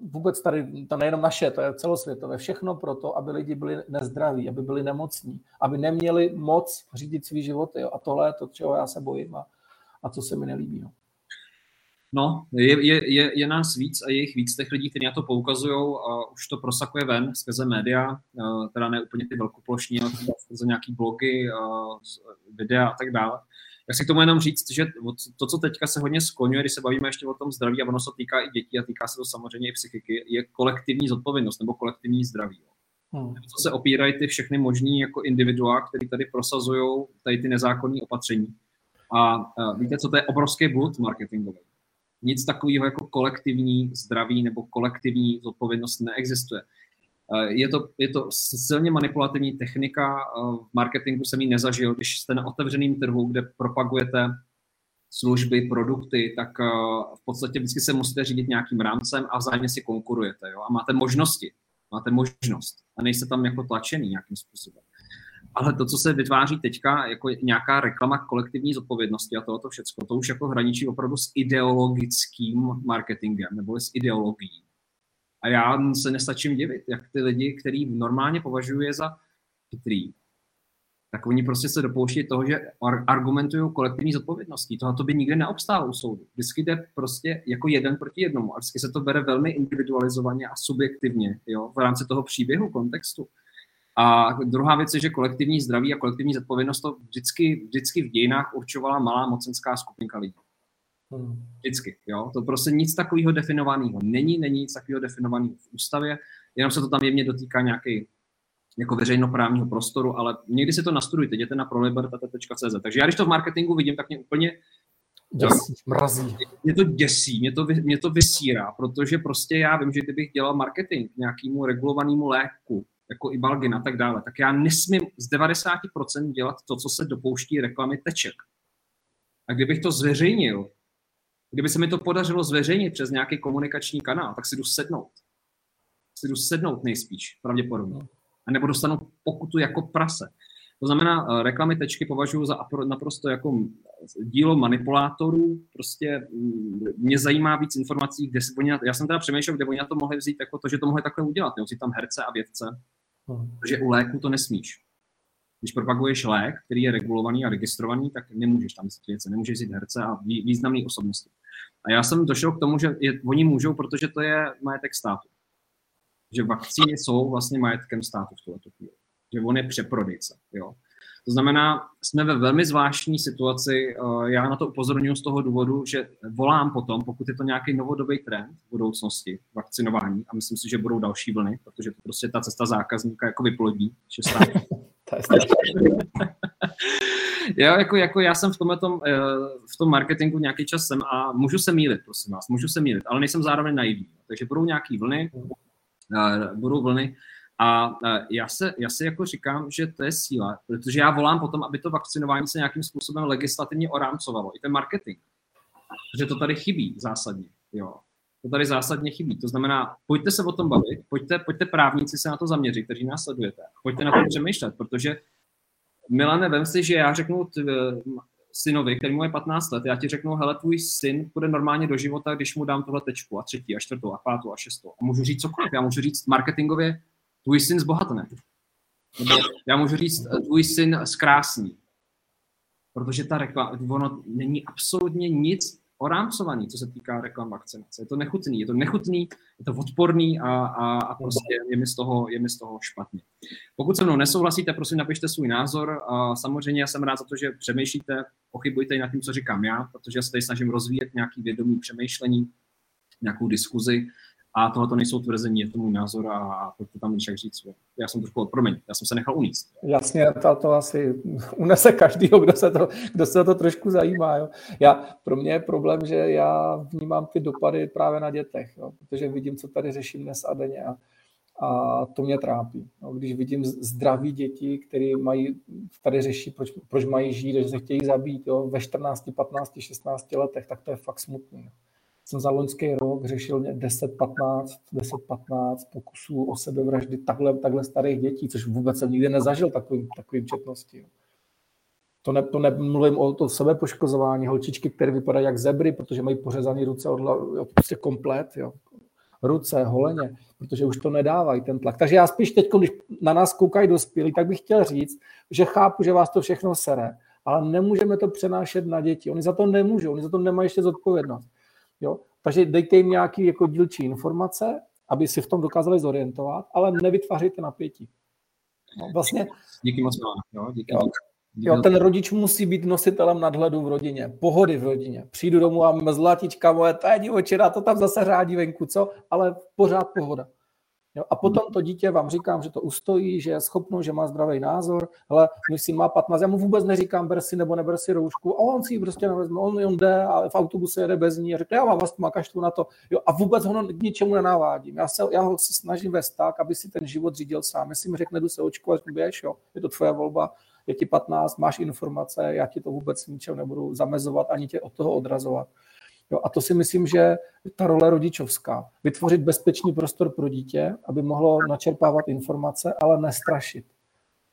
vůbec tady, to nejenom naše, to je celosvětové, všechno proto, aby lidi byli nezdraví, aby byli nemocní, aby neměli moc řídit svý životy. Jo. A tohle je to, čeho já se bojím a co se mi nelíbí. No, je nás víc a je jich víc těch lidí, kteří na to poukazují a už to prosakuje ven skrze média, teda ne úplně ty velkoplošní, ale skrze nějaký blogy, videa a tak dále. Tak si k tomu jenom říct, že to, co teďka se hodně skloňuje, když se bavíme ještě o tom zdraví, a ono se týká i dětí a týká se to samozřejmě i psychiky, je kolektivní zodpovědnost nebo kolektivní zdraví. Co se opírají ty všechny možný jako individua, který tady prosazují tady ty nezákonné opatření. A víte, co to je obrovský blud marketingový. Nic takového jako kolektivní zdraví nebo kolektivní zodpovědnost neexistuje. Je to silně manipulativní technika, v marketingu jsem ji nezažil, když jste na otevřeném trhu, kde propagujete služby, produkty, tak v podstatě vždycky se musíte řídit nějakým rámcem a vzájemně si konkurujete, jo? A máte možnosti, a nejste tam jako tlačený nějakým způsobem. Ale to, co se vytváří teďka, jako nějaká reklama kolektivní zodpovědnosti a tohoto všecko, to už jako hraničí opravdu s ideologickým marketingem, nebo s ideologií. A já se nestačím divit, jak ty lidi, který normálně považuji za chytrý, tak oni prostě se dopouští toho, že argumentují kolektivní zodpovědností. Tohle by nikdy neobstálo u soudu. Vždycky jde prostě jako jeden proti jednomu. A vždycky se to bere velmi individualizovaně a subjektivně, jo, v rámci toho příběhu, kontextu. A druhá věc je, že kolektivní zdraví a kolektivní zodpovědnost to vždycky v dějinách určovala malá mocenská skupinka lidí. Vždycky, jo. To prostě nic takového definovaného není nic takového definovaného v ústavě, jenom se to tam jemně dotýká nějaký jako veřejnoprávního prostoru, ale někdy si to nastudujte, jděte na prolibertate.cz. Takže já když to v marketingu vidím, tak mě úplně mrazí. Mě to děsí, mě to vysírá, protože prostě já vím, že kdybych dělal marketing nějakému regulovanému léku, jako Ibalgin a tak dále, tak já nesmím z 90% dělat to, co se dopouští reklamy teček. A kdybych to zveřejnil, kdyby se mi to podařilo zveřejnit přes nějaký komunikační kanál, tak si jdu sednout. Nejspíš, pravděpodobně. A nebo dostanu pokutu jako prase. To znamená, reklamy tečky považuji za naprosto jako dílo manipulátorů. Prostě mě zajímá víc informací, kde si já jsem teda přemýšlel, kde oni na to mohli vzít, jako to, že to mohli takhle udělat. Vzít tam herce a vědce, protože u léku to nesmíš. Když propaguješ lék, který je regulovaný a registrovaný, tak nemůžeš tam vzít vědce, nemůžeš vzít herce a významné osobnosti. A já jsem došel k tomu, že oni můžou, protože to je majetek státu. Že vakcíny jsou vlastně majetkem státu v tuto chvíli. Že on je přeprodejce. Jo. To znamená, jsme ve velmi zvláštní situaci. Já na to upozorňuji z toho důvodu, že volám potom, pokud je to nějaký novodobý trend v budoucnosti vakcinování, a myslím si, že budou další vlny, protože to prostě ta cesta zákazníka jako vyplodí. Jo, jako já jsem v tom marketingu nějaký čas jsem a můžu se mýlit, prosím vás, ale nejsem zároveň naivní. Takže budou nějaký vlny, a já si jako říkám, že to je síla, protože já volám potom, aby to vakcinování se nějakým způsobem legislativně orámcovalo. I ten marketing. Protože to tady chybí zásadně. Jo. To tady zásadně chybí. To znamená, pojďte se o tom bavit, pojďte právníci se na to zaměřit, kteří nás sledujete. Pojďte na to přemýšlet, protože Milane, vem si, že já řeknu synovi, který mu je 15 let, já ti řeknu, hele, tvůj syn půjde normálně do života, když mu dám tuhle tečku a třetí a čtvrtou a pátou a šestou. A můžu říct cokoliv, já můžu říct marketingově, tvůj syn zbohatne. Já můžu říct, tvůj syn zkrásný. Protože ta reklama, ono není absolutně nic orámcovaný, co se týká reklam vakcinace. Je to nechutný, je to odporný a prostě je mi z toho špatně. Pokud se mnou nesouhlasíte, prosím, napište svůj názor. A samozřejmě já jsem rád za to, že přemýšlíte, pochybujte i nad tím, co říkám já, protože já se tady snažím rozvíjet nějaký vědomý přemýšlení, nějakou diskuzi. A tohle nejsou tvrzení, je to můj názor a to tam však říct. Já jsem trošku promiň, já jsem se nechal uníst. Jasně, to asi unese každýho, kdo se to trošku zajímá. Jo. Pro mě je problém, že já vnímám ty dopady právě na dětech, jo, protože vidím, co tady řeším dnes a denně a to mě trápí. Jo. Když vidím zdraví děti, které tady řeší, proč mají žít, že se chtějí zabít jo, ve 14, 15, 16 letech, tak to je fakt smutný. Jsem za loňský rok řešil 10-15 pokusů o sebevraždy takhle starých dětí, což vůbec jsem nikdy nezažil takovým četností. To nemluvím o sebepoškozování holčičky, které vypadají jak zebry, protože mají pořezané ruce prostě komplet, jo. Ruce, holeně, protože už to nedávají ten tlak. Takže já spíš teď, když na nás koukají dospělí, tak bych chtěl říct, že chápu, že vás to všechno sere, ale nemůžeme to přenášet na děti. Oni za to nemůžou, oni za to nemají ještě zodpovědnost. Jo? Takže dejte jim nějaké jako dílčí informace, aby si v tom dokázali zorientovat, ale nevytvářejte napětí. No, vlastně, díky moc vám. Ten rodič musí být nositelem nadhledu v rodině, pohody v rodině. Přijdu domů a zlatička moje, to je divočina, to tam zase řádí venku, co? Ale pořád pohoda. Jo? A potom to dítě vám říkám, že to ustojí, že je schopno, že má zdravý názor. Hele, můj syn má 15, já mu vůbec neříkám, ber si nebo neber si roušku. A on si ji prostě nevezme, on jde a v autobuse jede bez ní. A řekne, já mám astma, kašlu na to. Jo, a vůbec ho k ničemu nenavádím. Já ho se snažím vést tak, aby si ten život řídil sám. Jestli mi řekne, jdu se očkovat, běž, jo, je to tvoje volba, je ti 15, máš informace, já ti to vůbec ničem nebudu zamezovat, ani tě od toho odrazovat. Jo, a to si myslím, že ta role rodičovská. Vytvořit bezpečný prostor pro dítě, aby mohlo načerpávat informace, ale nestrašit,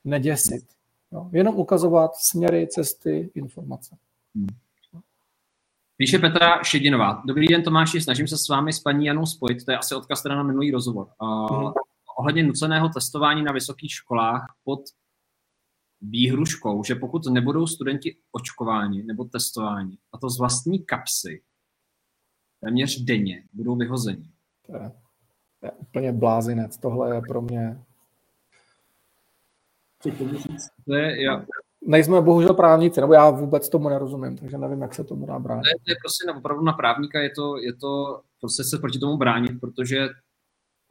neděsit. Jo, jenom ukazovat směry, cesty, informace. Píše Petra Šedinová. Dobrý den, Tomáši, snažím se s vámi s paní Janou spojit. To je asi odkaz teda na minulý rozhovor. Ohledně nuceného testování na vysokých školách pod výhruškou, že pokud nebudou studenti očkováni nebo testováni, a to z vlastní kapsy, téměř denně budou vyhozeni. To je úplně blázinec. Tohle je pro mě... Nejsme bohužel právníci, nebo já vůbec tomu nerozumím, takže nevím, jak se tomu dá bránit. To je prostě opravdu na právníka, je to prostě se proti tomu bránit, protože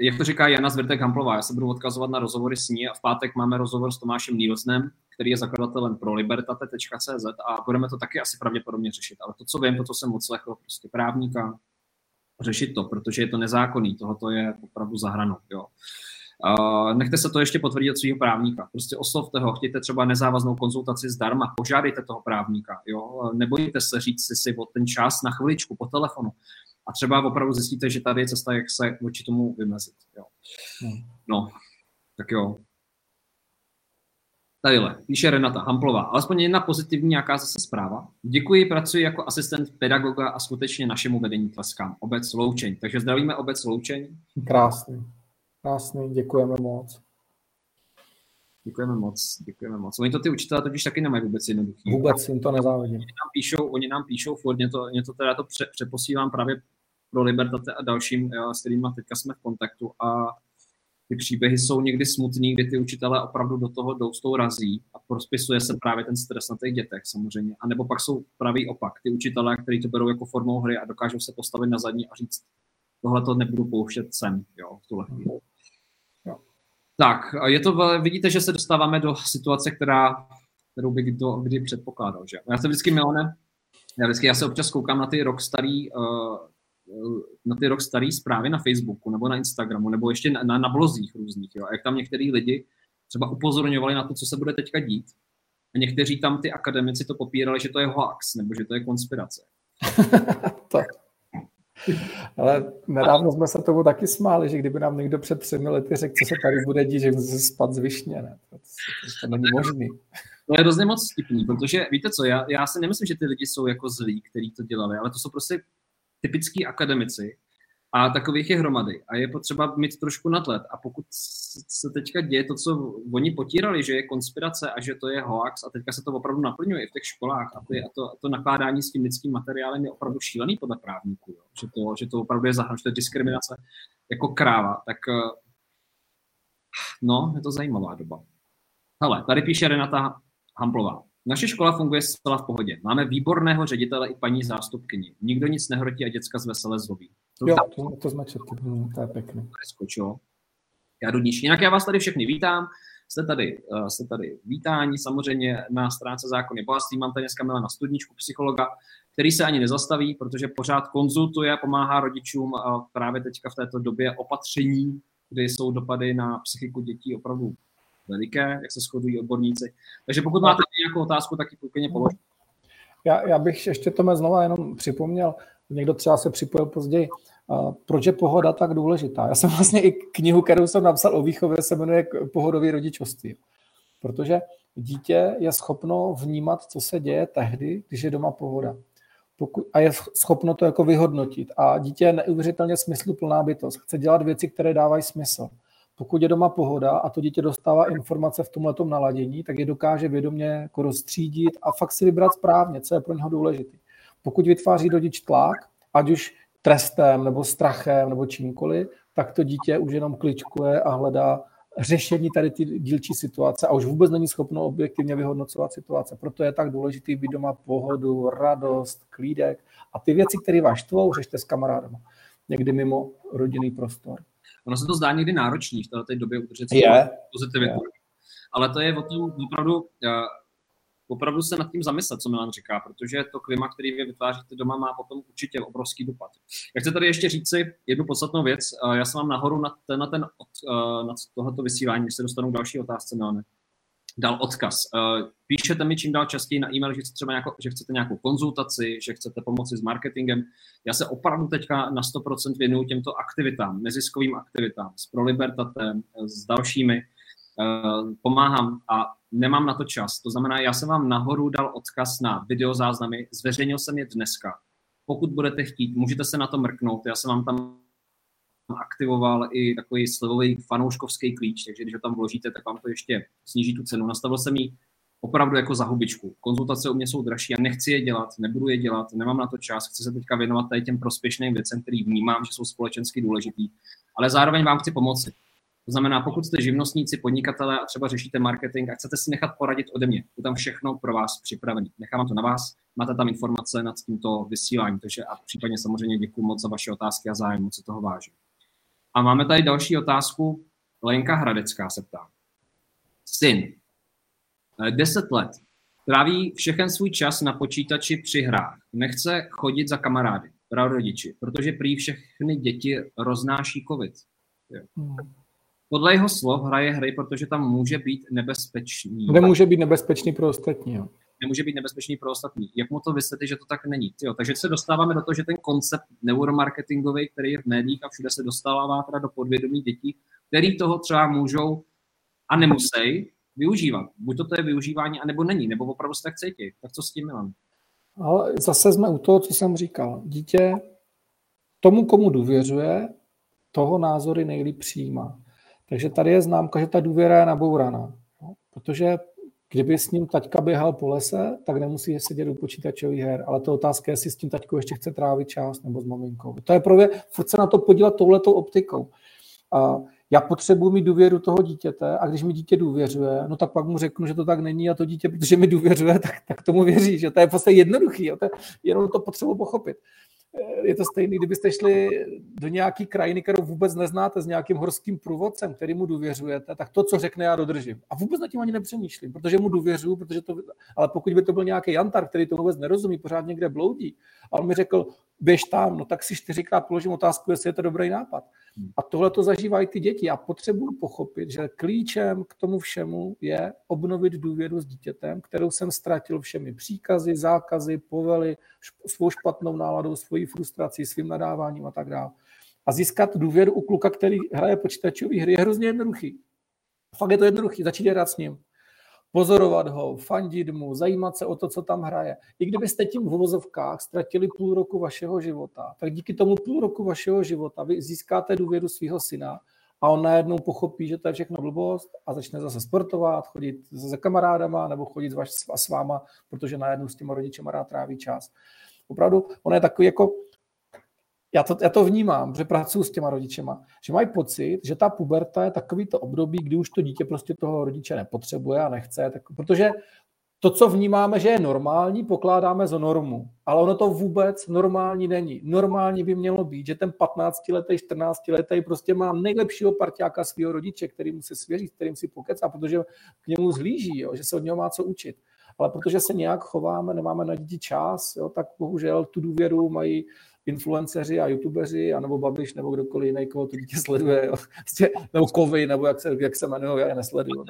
jak to říká Jana Zwyrtek-Hamplová, já se budu odkazovat na rozhovory s ní a v pátek máme rozhovor s Tomášem Mílznem, který je zakladatelem pro Libertate.cz a budeme to taky asi pravděpodobně řešit. Ale to, co vím, to, co jsem odslechl, prostě právníka, řešit to, protože je to nezákonný, tohle je opravdu za hranou. Jo. Nechte se to ještě potvrdit od svého právníka. Prostě oslovte ho, chtějte třeba nezávaznou konzultaci zdarma, požádejte toho právníka, jo? Nebojte se říct si o ten čas na chviličku po telefonu. A třeba opravdu zjistíte, že tady je cesta, jak se vůči tomu vymezit. Jo. No, tak jo. Tadyhle, píše Renata Hamplová. Alespoň jedna pozitivní nějaká zase zpráva. Děkuji, pracuji jako asistent pedagoga a skutečně našemu vedení tleskám. Obec Loučeň. Takže zdravíme Obec Loučeň. Krásný. Krásný, děkujeme moc. Děkujeme moc. Oni to ty učitelé totiž taky nemají vůbec jednoduchý. Vůbec jim to nezávidím. Oni nám píšou furt, mě to přeposílám právě pro Libertate a dalším, s kterými teďka jsme v kontaktu a ty příběhy jsou někdy smutný, kdy ty učitelé opravdu do toho doustou razí a prospisuje se právě ten stres na těch dětech samozřejmě. A nebo pak jsou pravý opak, ty učitelé, kteří to berou jako formou hry a dokážou se postavit na zadní a říct, tohle to nebudu pouštět sem, jo, v tuhle chvíli. Tak, vidíte, že se dostáváme do situace, kterou bych kdy předpokládal, že? Já se občas koukám na ty rok starý zprávy na Facebooku nebo na Instagramu nebo ještě na blozích různých, jo? A jak tam některý lidi třeba upozorňovali na to, co se bude teďka dít a někteří tam ty akademici to popírali, že to je hoax nebo že to je konspirace. Tak. Ale nedávno jsme se tomu taky smáli, že kdyby nám někdo před 3 lety řekl, co se tady bude dít, že se spad z višně, ne? To není možný. To je hrozně moc vtipný, protože víte co, já si nemyslím, že ty lidi jsou jako zlí, kteří to dělali, ale to jsou prostě typický akademici a takových je hromady a je potřeba mít trošku nadhled a pokud se teďka děje to, co oni potírali, že je konspirace a že to je hoax a teďka se to opravdu naplňuje v těch školách a to nakládání s tím lidským materiálem je opravdu šílený podle právníků, jo? Že to opravdu je zahraniční diskriminace jako kráva, tak no, je to zajímavá doba. Hele, tady píše Renata Hamplová. Naše škola funguje zcela v pohodě. Máme výborného ředitele i paní zástupkyni. Nikdo nic nehrotí a děcka z vesele zlobí. Jo, to jsme četli, to je pěkné. Já jdu níž. Jinak já vás tady všechny vítám. Jste tady vítáni, samozřejmě na stránce Zákony bohatství. Mám tady dneska Milana Studničku, psychologa, který se ani nezastaví, protože pořád konzultuje, pomáhá rodičům právě teďka v této době opatření, kde jsou dopady na psychiku dětí opravdu veliké, jak se shodují odborníci. Takže pokud máte nějakou otázku, tak ji klidně položte. Já bych ještě Tome znova jenom připomněl, někdo třeba se připojil později, proč je pohoda tak důležitá. Já jsem vlastně i knihu, kterou jsem napsal o výchově, se jmenuje Pohodové rodičovství. Protože dítě je schopno vnímat, co se děje tehdy, když je doma pohoda. A je schopno to jako vyhodnotit. A dítě je neuvěřitelně smysluplná bytost. Chce dělat věci, které dávají smysl. Pokud je doma pohoda a to dítě dostává informace v tomhletom naladění, tak je dokáže vědomě jako rozstřídit a fakt si vybrat správně, co je pro něho důležité. Pokud vytváří rodič tlak, ať už trestem nebo strachem nebo čímkoliv, tak to dítě už jenom kličkuje a hledá řešení tady ty dílčí situace a už vůbec není schopno objektivně vyhodnocovat situace. Proto je tak důležitý být doma pohodu, radost, klídek a ty věci, které vás štvou, řešte s kamarádem. Někdy mimo rodinný prostor. Ono se to zdá někdy náročný v té době udržet pozitivitu. Ale to je o tom opravdu se nad tím zamyslet, co Milan říká, protože to klima, který vy vytváříte doma, má potom určitě obrovský dopad. Já chci tady ještě říct si jednu podstatnou věc. Já jsem vám nahoru na tohleto vysílání, když se dostanu k další otázce, Milane, dal odkaz. Píšete mi čím dál častěji na e-mail, že chcete nějakou konzultaci, že chcete pomoci s marketingem. Já se opravdu teďka na 100% věnuju těmto aktivitám, neziskovým aktivitám, s Pro Libertatem, s dalšími. Pomáhám a nemám na to čas. To znamená, já jsem vám nahoru dal odkaz na videozáznamy, zveřejnil jsem je dneska. Pokud budete chtít, můžete se na to mrknout. Já jsem vám tam aktivoval i takový slevový fanouškovský klíč, takže když ho tam vložíte, tak vám to ještě sníží tu cenu. Nastavil jsem ji opravdu jako za hubičku. Konzultace u mě jsou dražší, já nechci je dělat, nebudu je dělat, nemám na to čas, chci se teďka věnovat tady těm prospěšným věcem, který vnímám, že jsou společensky důležitý, ale zároveň vám chci pomoci. To znamená, pokud jste živnostníci, podnikatelé a třeba řešíte marketing a chcete si nechat poradit ode mě, je tam všechno pro vás připravené. Nechám to na vás, máte tam informace nad tímto vysílání, takže a případně samozřejmě děkuju moc za vaše otázky a zájem, moc se toho vážím. A máme tady další otázku. Lenka Hradecká se ptá. Syn, 10 let, tráví všechen svůj čas na počítači při hrách. Nechce chodit za kamarády, prarodiči, protože prý všechny děti roznáší covid. podle jeho slov hraje hry, protože tam může být nebezpečný. Nemůže být nebezpečný pro ostatní, jo. Nemůže být nebezpečný pro ostatní. Jak mu to vysvětlit, že to tak není? Tyjo, takže se dostáváme do toho, že ten koncept neuromarketingový, který je v médiích a všude se dostává teda do podvědomí dětí, který toho třeba můžou a nemusí využívat. Buď to je využívání, anebo není, nebo opravdu se tak cítí. Tak co s tím, Milan? Ale zase jsme u toho, co jsem říkal. Dítě tomu, komu důvěřuje, toho názory nejlíp přijímá. Takže tady je známka, že ta důvěra je nabouraná. No, protože kdyby s ním taťka běhal po lese, tak nemusí sedět u počítačových her. Ale to otázka je, jestli s tím taťkou ještě chce trávit čas nebo s maminkou. To je právě furt se na to podívat touhletou optikou. A já potřebuji mít důvěru toho dítěte a když mi dítě důvěřuje, no tak pak mu řeknu, že to tak není a to dítě, protože mi důvěřuje, tak tomu věří. Že to je prostě jednoduchý, jo? To je, jenom to potřebuji pochopit. Je to stejné, kdybyste šli do nějaké krajiny, kterou vůbec neznáte, s nějakým horským průvodcem, který mu důvěřujete, tak to, co řekne, já dodržím. A vůbec na tím ani nepřemýšlím, protože mu důvěřuju, protože to, ale pokud by to byl nějaký jantar, který to vůbec nerozumí, pořád někde bloudí, a on mi řekl, běž tam, no tak si 4krát položím otázku, jestli je to dobrý nápad. A tohle to zažívají ty děti. Já potřebuji pochopit, že klíčem k tomu všemu je obnovit důvěru s dítětem, kterou jsem ztratil všemi příkazy, zákazy, povely, svou špatnou náladou, svojí frustrací, svým nadáváním a tak dále. A získat důvěru u kluka, který hraje počítačové hry, je hrozně jednoduchý. Fakt je to jednoduchý, začít hrát s ním. Pozorovat ho, fandit mu, zajímat se o to, co tam hraje. I kdybyste tím v uvozovkách ztratili půl roku vašeho života, tak díky tomu půl roku vašeho života vy získáte důvěru svého syna a on najednou pochopí, že to je všechno blbost a začne zase sportovat, chodit za kamarádama nebo chodit s váma, protože najednou s těma rodičema rád tráví čas. Opravdu, ono je takový jako... Já to vnímám, že pracuji s těma rodičema, že mají pocit, že ta puberta je takovýto období, kdy už to dítě prostě toho rodiče nepotřebuje a nechce, tak, protože to, co vnímáme, že je normální, pokládáme za normu, ale ono to vůbec normální není. Normální by mělo být, že ten 15-letý, 14-letý prostě má nejlepšího parťáka svého rodiče, který mu se svěří, s kterým si pokecá, protože k němu zhlíží, jo, že se od něho má co učit. Ale protože se nějak chováme, nemáme na dítě čas, jo, tak bohužel tu důvěru mají influenceři a youtubeři, anebo Babiš, nebo kdokoliv jiný, koho to dítě sleduje, jo. Nebo kovy, nebo jak se jmenuje, já nesleduju.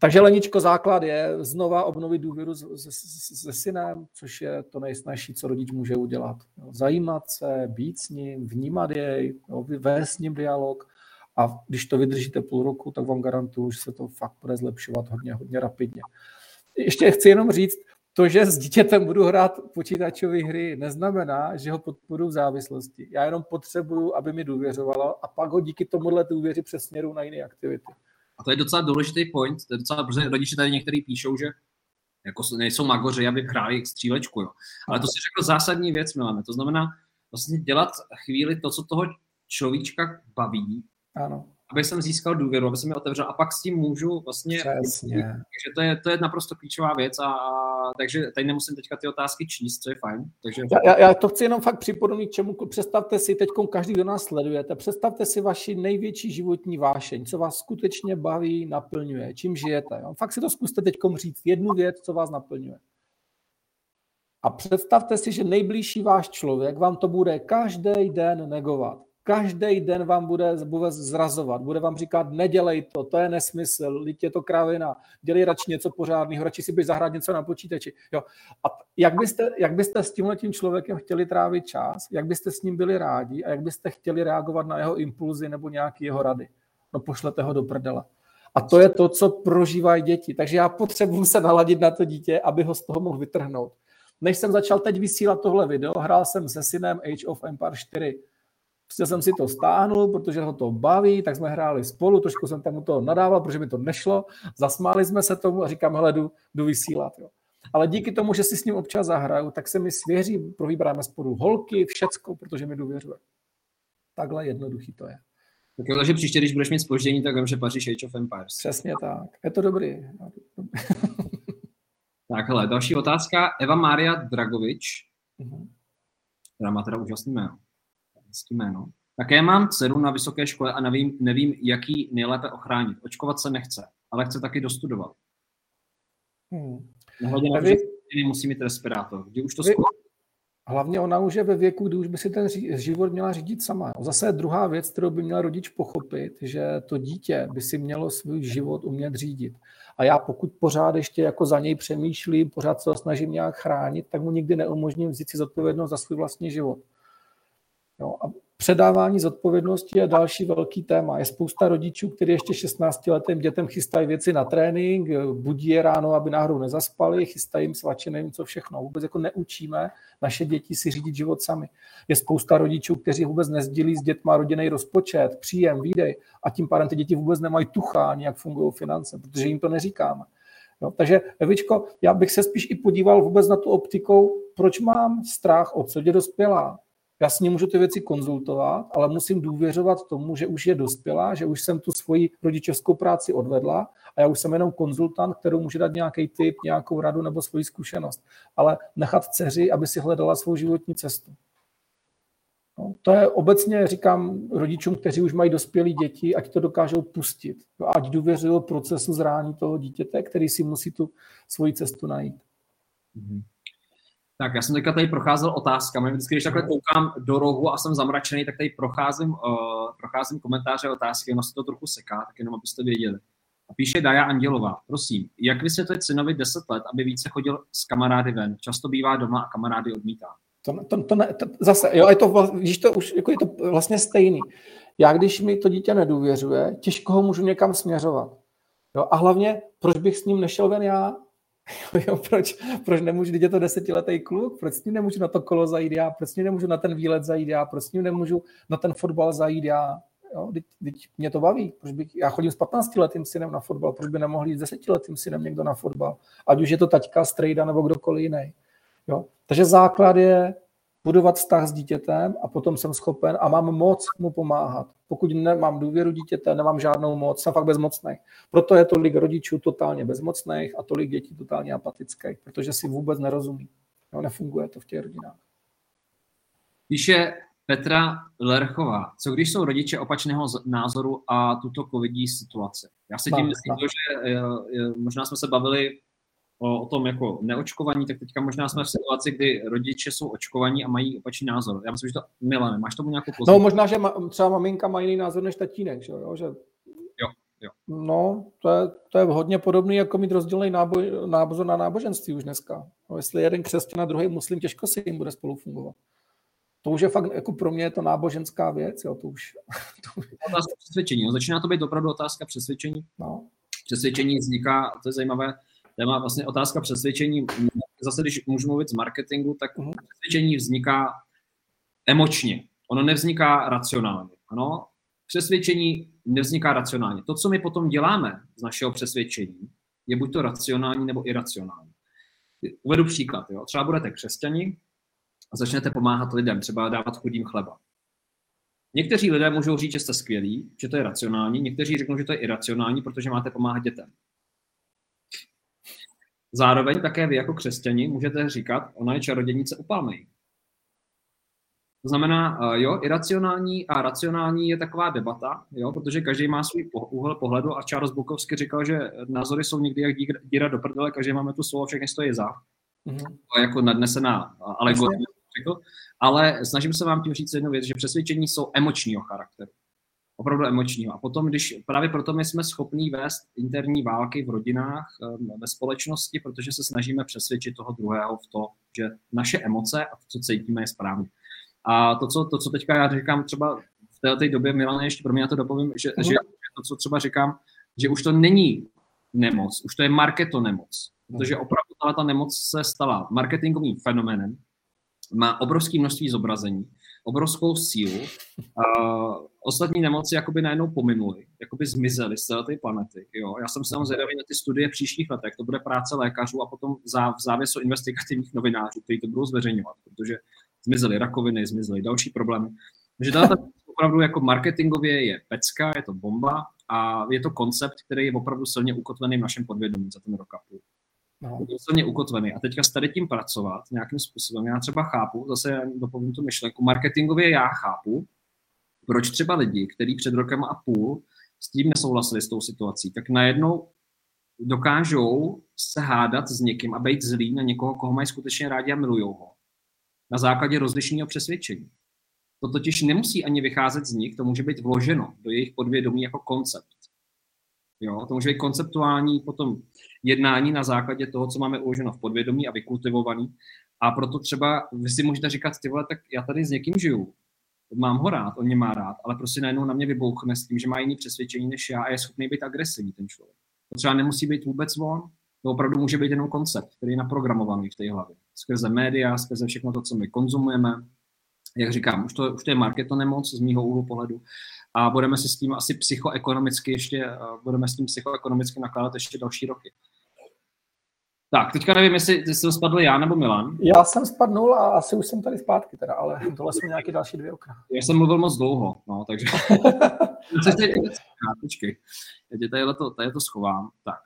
Takže Leničko, základ je znova obnovit důvěru se synem, což je to nejsnažší, co rodič může udělat. Jo. Zajímat se, být s ním, vnímat jej, jo, vést s ním dialog. A když to vydržíte půl roku, tak vám garantuju, že se to fakt bude zlepšovat hodně, hodně rapidně. Ještě chci jenom říct, to, že s dítětem budu hrát počítačové hry, neznamená, že ho podporuji v závislosti. Já jenom potřebuju, aby mi důvěřovalo a pak ho díky tomuhle důvěři přesměru na jiné aktivity. A to je docela důležitý point, to je docela, protože rodiče tady některý píšou, že jako nejsou magoři, aby hráli střílečku. Jo. Ale to si řekl zásadní věc, Milane. To znamená vlastně dělat chvíli to, co toho človíčka baví. Ano. Aby jsem získal důvěru, aby jsem je otevřel a pak s tím můžu vlastně... Přesně. Takže to je naprosto klíčová věc a takže tady nemusím teďka ty otázky číst, co je fajn. Takže... Já to chci jenom fakt připodobnit čemu. Představte si, teď každý, kdo nás sledujete, představte si vaši největší životní vášeň, co vás skutečně baví, naplňuje, čím žijete. Jo? Fakt si to zkuste teď říct, jednu věc, co vás naplňuje. A představte si, že nejbližší váš člověk vám to bude každý den negovat. Každý den vám bude zrazovat, bude vám říkat, nedělej to je nesmysl, lid je to kravina, dělej radši něco pořádného, radši si běž zahrát něco na počítači. Jo. A jak byste s tímhletím člověkem chtěli trávit čas, jak byste s ním byli rádi a jak byste chtěli reagovat na jeho impulzy nebo nějaké jeho rady? No pošlete ho do prdele. A to je to, co prožívají děti. Takže já potřebuji se naladit na to dítě, aby ho z toho mohl vytrhnout. Než jsem začal teď vysílat tohle video, hrál jsem se synem Age of Empire 4. Prostě jsem si to stáhnul, protože ho to baví, tak jsme hráli spolu, trošku jsem tam u toho nadával, protože mi to nešlo, zasmáli jsme se tomu a říkám, hele, jdu vysílat. Jo. Ale díky tomu, že si s ním občas zahraju, tak se mi svěří, provýbráme spolu holky, všecko, protože mi důvěřuje. Takhle jednoduchý to je. Takže příště, když budeš mít zpoždění, tak vím, že paříš Age of Empires. Přesně tak, je to dobrý. Tak, hele, další otázka. Eva Maria Dragovič, která má teda úžasný jméno. Jméno. Také mám dceru na vysoké škole a nevím, jak ji nejlépe ochránit. Očkovat se nechce, ale chce taky dostudovat. Nehledě na to, že musí mít respirátor. Kdy už to Hlavně ona už je ve věku, kdy už by si ten život měla řídit sama. Zase druhá věc, kterou by měl rodič pochopit, že to dítě by si mělo svůj život umět řídit. A já pokud pořád ještě jako za něj přemýšlím, pořád se ho snažím nějak chránit, tak mu nikdy neumožním vzít si zodpovědnost za svůj vlastní život. No a předávání zodpovědnosti je další velký téma. Je spousta rodičů, kteří ještě 16letým dětem chystají věci na trénink, budí je ráno, aby náhodou nezaspali, chystají jim svačiny, nevím co všechno. Vůbec jako neučíme naše děti si řídit život sami. Je spousta rodičů, kteří vůbec nesdílí s dětma rodinný rozpočet, příjem, výdej a tím pádem ty děti vůbec nemají tucha ani jak fungují finance, protože jim to neříkáme. No, takže Evičko, já bych se spíš i podíval vůbec na tu optikou, proč mám strach, od co je dospělá. Já s ní můžu ty věci konzultovat, ale musím důvěřovat tomu, že už je dospělá, že už jsem tu svoji rodičovskou práci odvedla a já už jsem jenom konzultant, kterou může dát nějaký tip, nějakou radu nebo svoji zkušenost. Ale nechat dceři, aby si hledala svou životní cestu. No, to je obecně, říkám rodičům, kteří už mají dospělé děti, ať to dokážou pustit. Ať důvěřují procesu zrání toho dítěte, který si musí tu svoji cestu najít. Mm-hmm. Tak, já jsem teďka tady procházel otázkami. Vždycky, když takhle koukám do rohu a jsem zamračený, tak tady procházím komentáře a otázky. Ono se to trochu seká, tak jenom abyste věděli. A píše Daja Andělová. Prosím, jak vysvětlit synovi 10 let, aby více chodil s kamarády ven? Často bývá doma a kamarády odmítá. To ne, zase, jo, je to vlastně stejný. Já, když mi to dítě nedůvěřuje, těžko ho můžu někam směřovat. Jo, a hlavně, proč bych s ním nešel ven já? Jo, proč nemůžu, když je to 10letý kluk, proč s ním nemůžu na to kolo zajít já, proč s ním nemůžu na ten výlet zajít já, proč s ním nemůžu na ten fotbal zajít já, jo, teď mě to baví, já chodím s 15letým synem na fotbal, proč by nemohl jít s 10letým synem někdo na fotbal, ať už je to taťka, strejda nebo kdokoliv jiný, jo, takže základ je budovat vztah s dítětem a potom jsem schopen a mám moc mu pomáhat. Pokud nemám důvěru dítěte, nemám žádnou moc, jsem fakt bezmocnej. Proto je tolik rodičů totálně bezmocných a tolik dětí totálně apatických, protože si vůbec nerozumí. No, nefunguje to v těch rodinách. Píše Petra Lerchová, co když jsou rodiče opačného názoru a tuto covidní situaci? Já se tím myslím, že možná jsme se bavili o tom jako neočkovaní, tak teďka možná jsme v situaci, kdy rodiče jsou očkovaní a mají opačný názor. Já myslím, že to Milane, máš tomu nějakou pozornost? No možná, že třeba maminka má jiný názor než tatínek, že jo? Že... Jo. No, to je hodně podobný, jako mít rozdílný názor na náboženství už dneska. No, jestli jeden křesťan a druhý muslim, těžko si jim bude spolu fungovat. To už je fakt, jako pro mě je to náboženská věc, jo, to už... Otázka přesvědčení, no, začíná to být opravdu otázka přesvědčení. No. Přesvědčení vzniká, to je zajímavé. Téma vlastně otázka přesvědčení. Zase, když můžu mluvit z marketingu, tak přesvědčení vzniká emočně. Ono nevzniká racionálně. Ano? Přesvědčení nevzniká racionálně. To, co my potom děláme z našeho přesvědčení, je buď to racionální nebo iracionální. Uvedu příklad. Jo? Třeba budete křesťani a začnete pomáhat lidem, třeba dávat chudým chleba. Někteří lidé můžou říct, že jste skvělí, že to je racionální, někteří řeknou, že to je iracionální, protože máte pomáhat dětem. Zároveň také vy jako křesťani můžete říkat, ona je čarodějnice, upálmej. To znamená, jo, iracionální a racionální je taková debata, jo, protože každý má svůj úhel pohledu a Charles Bukowski říkal, že názory jsou někdy jak díra do prdele, každý máme tu slovo, všechny stojí za. To je jako nadnesená alegorie. Ale snažím se vám tím říct jednu věc, že přesvědčení jsou emočního charakteru. Opravdu emočního. A potom, když právě proto my jsme schopní vést interní války v rodinách, ve společnosti, protože se snažíme přesvědčit toho druhého v to, že naše emoce a to, co cítíme, je správně. A to, co teďka já říkám třeba v této době, Milane, ještě pro mě na to dopovím, že to, co třeba říkám, že už to není nemoc, už to je marketonemoc. Protože opravdu ta nemoc se stala marketingovým fenoménem, má obrovské množství zobrazení, obrovskou sílu. Ostatní nemoci jakoby najednou pominuly, jakoby zmizely z celé té planety. Jo? Já jsem samozřejmě zvědavý na ty studie příštích letech, to bude práce lékařů a potom v závěsu investigativních novinářů, kteří to budou zveřejňovat, protože zmizely rakoviny, zmizely další problémy. Takže tato opravdu jako marketingově je pecka, je to bomba a je to koncept, který je opravdu silně ukotvený v našem podvědomí za ten rok a půl. Silně ukotvený. A teďka s tady tím pracovat nějakým způsobem. Já třeba chápu, zase dopovím tu myšlenku, marketingově já chápu, proč třeba lidi, kteří před rokem a půl s tím nesouhlasili s tou situací, tak najednou dokážou se hádat s někým a být zlí na někoho, koho mají skutečně rádi a milujou ho. na základě rozlišného přesvědčení. To totiž nemusí ani vycházet z nich, to může být vloženo do jejich podvědomí jako koncept. Jo, to může být konceptuální potom jednání na základě toho, co máme uloženo v podvědomí a vykultivovaný. A proto třeba vy si můžete říkat, ty vole, tak já tady s někým žiju, mám ho rád, on mě má rád, ale prostě najednou na mě vybouchne s tím, že má jiný přesvědčení než já a je schopný být agresivní ten člověk. To třeba nemusí být vůbec on, to opravdu může být jenom koncept, který je naprogramovaný v té hlavě. Skrze média, skrze všechno to, co my konzumujeme. Jak říkám, už to je marketonemoc z mýho úhlu pohledu a budeme se s tím asi psychoekonomicky nakládat ještě další roky. Tak, teďka nevím, jestli jsem spadl já nebo Milan. Já jsem spadnul a asi už jsem tady zpátky teda, ale tohle jsou nějaké další dvě okna. Já jsem mluvil moc dlouho, no, takže... Počkej, tady to schovám, tak.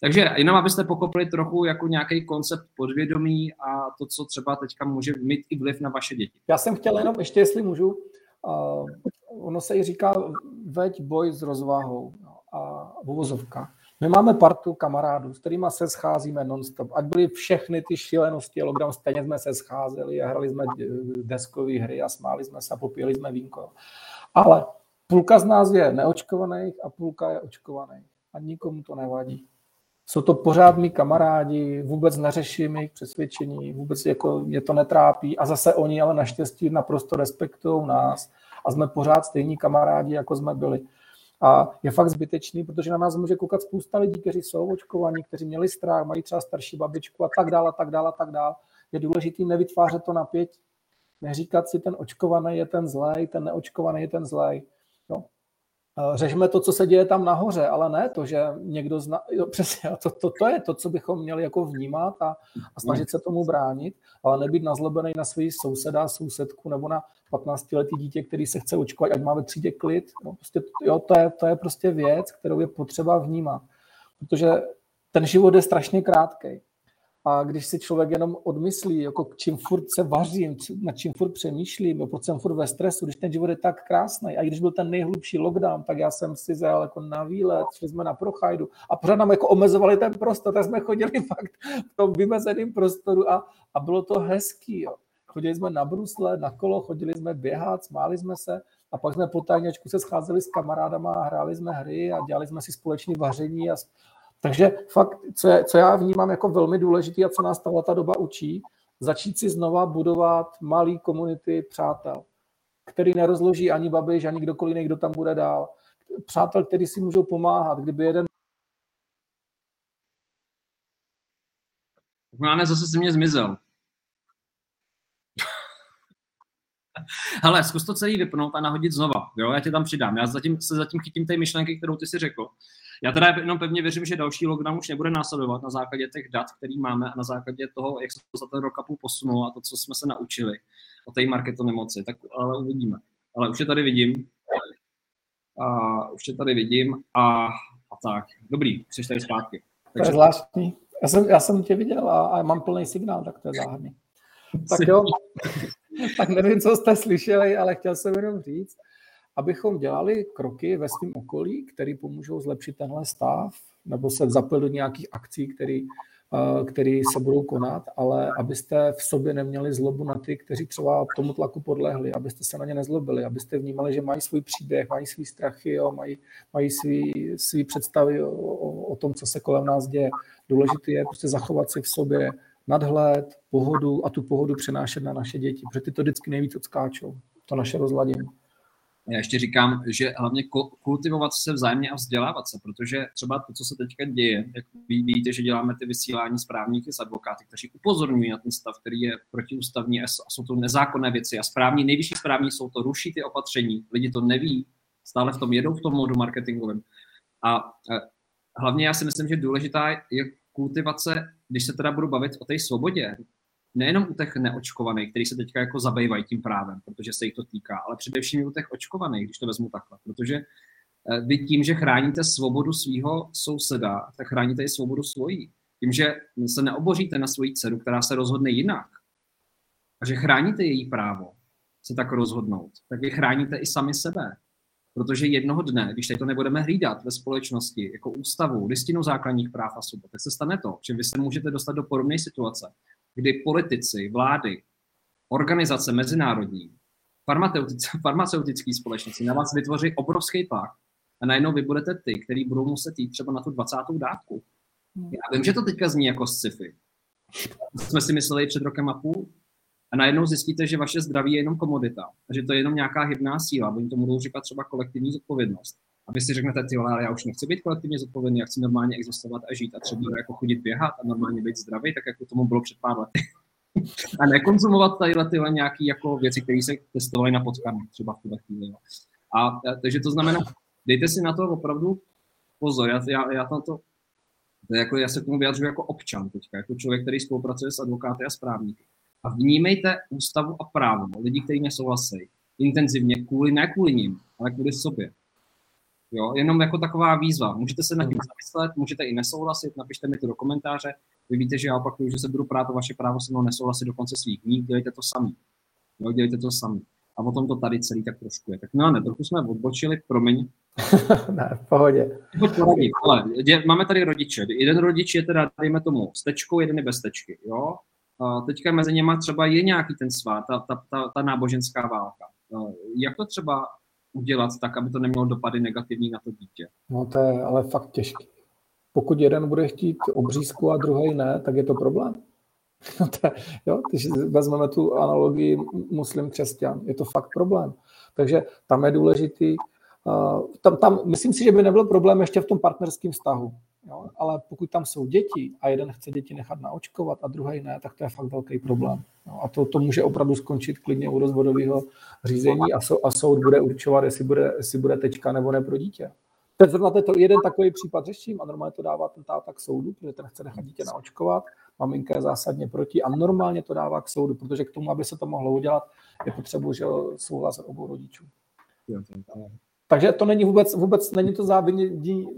Takže jenom abyste pokopili trochu jako nějaký koncept podvědomí a to, co třeba teďka může mít i vliv na vaše děti. Já jsem chtěl jenom, ještě jestli můžu, ono se i říká veď boj s rozvahou a uvozovka. My máme partu kamarádů, s kterýma se scházíme non-stop. Ať byly všechny ty šílenosti, lockdown, stejně jsme se scházeli a hráli jsme deskové hry a smáli jsme se a popíjeli jsme vínko. Ale půlka z nás je neočkovaných a půlka je očkovaných. A nikomu to nevadí. Jsou to pořád mý kamarádi, vůbec neřeším jejich přesvědčení, vůbec jako mě to netrápí a zase oni ale naštěstí naprosto respektují nás a jsme pořád stejní kamarádi, jako jsme byli. A je fakt zbytečný, protože na nás může koukat spousta lidí, kteří jsou očkovaní, kteří měli strach, mají třeba starší babičku a tak dále, a tak dále, a tak dále. Je důležitý nevytvářet to napětí, neříkat si ten očkovaný je ten zlej, ten neočkovaný je ten zlej. No. Řešme to, co se děje tam nahoře, ale ne to, že někdo zná, přesně, to je to, co bychom měli jako vnímat a snažit se tomu bránit, ale nebýt nazlobený na svý souseda, sousedku nebo na 15-letý dítě, který se chce očkovat, ať má ve třídě klid. No, prostě, jo, to je prostě věc, kterou je potřeba vnímat, protože ten život je strašně krátký. A když si člověk jenom odmyslí, jako čím furt se vařím, nad čím furt přemýšlím, proč jsem furt ve stresu, když ten život je tak krásný. A když byl ten nejhlubší lockdown, tak já jsem si zajel jako na výlet, šli jsme na prochajdu a pořád nám jako omezovali ten prostor, tak jsme chodili fakt v tom vymezeném prostoru a bylo to hezký. Jo. Chodili jsme na brusle, na kolo, chodili jsme běhat, smáli jsme se a pak jsme po tajňačku se scházeli s kamarádama a hráli jsme hry a dělali jsme si společné vaření. Takže fakt, co já vnímám jako velmi důležitý a co nás ta doba učí, začít si znova budovat malý komunity přátel, který nerozloží ani Babiš, ani kdokoliv jiný, kdo tam bude dál. Přátel, který si můžou pomáhat, kdyby jeden... Máne, zase se mě zmizel. Hele, zkus to celý vypnout a nahodit znova, jo, já tě tam přidám. Já se zatím chytím té myšlenky, kterou ty si řekl. Já teda jenom pevně věřím, že další lockdown už nebude následovat na základě těch dat, který máme a na základě toho, jak se to za ten rok a půl posunulo a to, co jsme se naučili o té marketonemoci, tak ale uvidíme. Ale už je tady vidím. A tak. Dobrý, jsi tady zpátky. Takže... To je zvláštní. Já jsem tě viděl a mám plný signál, tak to je záhadný. Tak jo, tak nevím, co jste slyšeli, ale chtěl jsem jenom říct, abychom dělali kroky ve svém okolí, které pomůžou zlepšit tenhle stav, nebo se zapojit do nějakých akcí, které se budou konat, ale abyste v sobě neměli zlobu na ty, kteří třeba tomu tlaku podlehli, abyste se na ně nezlobili, abyste vnímali, že mají svůj příběh, mají svý strachy, jo, mají svý představy o tom, co se kolem nás děje. Důležité je prostě zachovat si v sobě nadhled, pohodu a tu pohodu přenášet na naše děti, protože ty to vždycky nejvíc odskáčou, to naše rozladění. Já ještě říkám, že hlavně kultivovat se vzájemně a vzdělávat se, protože třeba to, co se teďka děje, jak víte, že děláme ty vysílání správníky s advokáty, kteří upozorňují na ten stav, který je protiústavní a jsou to nezákonné věci a nejvyšší správní jsou to ruší ty opatření, lidi to neví, stále v tom jedou v tom módu marketingovém. A hlavně já si myslím, že důležitá je kultivace, když se teda budu bavit o té svobodě, nejenom u těch neočkovaných, kteří se teďka jako zabývají tím právem, protože se jich to týká, ale především u těch očkovaných, když to vezmu takhle, protože vy tím, že chráníte svobodu svého souseda, tak chráníte i svobodu svojí. Tím, že se neoboříte na svoji dceru, která se rozhodne jinak, a že chráníte její právo se tak rozhodnout, tak vy chráníte i sami sebe. Protože jednoho dne, když teď to nebudeme hlídat ve společnosti jako ústavu, listinu základních práv a svobod, tak se stane to, že vy se můžete dostat do podobné situace, kdy politici, vlády organizace mezinárodní, farmaceutické společnosti na vás vytvoří obrovský tlak a najednou vy budete ty, který budou muset jít třeba na tu 20. dávku. Já vím, že to teďka zní jako sci-fi. Jsme si mysleli před rokem a půl a najednou zjistíte, že vaše zdraví je jenom komodita a že to je jenom nějaká hybná síla. Oni tomu budou říkat třeba kolektivní zodpovědnost. A vy si řeknete, ale já už nechci být kolektivně zodpovědný, já chci normálně existovat a žít a třeba jako chodit běhat a normálně být zdravý, tak jako tomu bylo před pár lety. A nekonzumovat tyhle nějaké jako věci, které se testovaly na potkanách třeba v tuhle chvíli. A takže to znamená, dejte si na to opravdu pozor. Já na to, jako já se k tomu vyjadřuji jako občan teďka, jako člověk, který spolupracuje s advokáty a správníky. A vnímejte ústavu a právo lidí, kteří nesouhlasí, intenzivně kvůli, ne kvůli nim, ale kvůli sobě. Jo, jenom jako taková výzva. Můžete se nad tím zamyslet, můžete i nesouhlasit, napište mi to do komentáře. Vy víte, že já opakuju, že se budu prát o vaše právo se mnou nesouhlasit do konce svých dní, dělejte to sami. Jo, dělejte to sami. A potom to tady celý tak trošku je. Tak Milane, trochu jsme odbočili, promiň. Ne, v pohodě. Poradit, ale máme tady rodiče. Jeden rodič je teda, dejme tomu, s tečkou, jeden je bez tečky. Jo? A teďka mezi něma třeba je nějaký ten svát, ta náboženská válka. Jak to třeba udělat tak, aby to nemělo dopady negativní na to dítě? No to je ale fakt těžké. Pokud jeden bude chtít obřízku a druhý ne, tak je to problém. No to je, jo, když vezmeme tu analogii muslim-křesťan, je to fakt problém. Takže tam je důležitý, tam myslím si, že by nebyl problém ještě v tom partnerském vztahu. Jo? Ale pokud tam jsou děti a jeden chce děti nechat naočkovat a druhý ne, tak to je fakt velký problém. Jo? A to může opravdu skončit klidně u rozvodového řízení a soud bude určovat, jestli bude tečka nebo ne pro dítě. Teď zrovna jeden takový případ řeším a normálně to dává ten táta k soudu, protože ten chce nechat dítě naočkovat, maminka je zásadně proti a normálně to dává k soudu, protože k tomu, aby se to mohlo udělat, je potřeba, že souhlas obou rodičů. Takže to není vůbec není to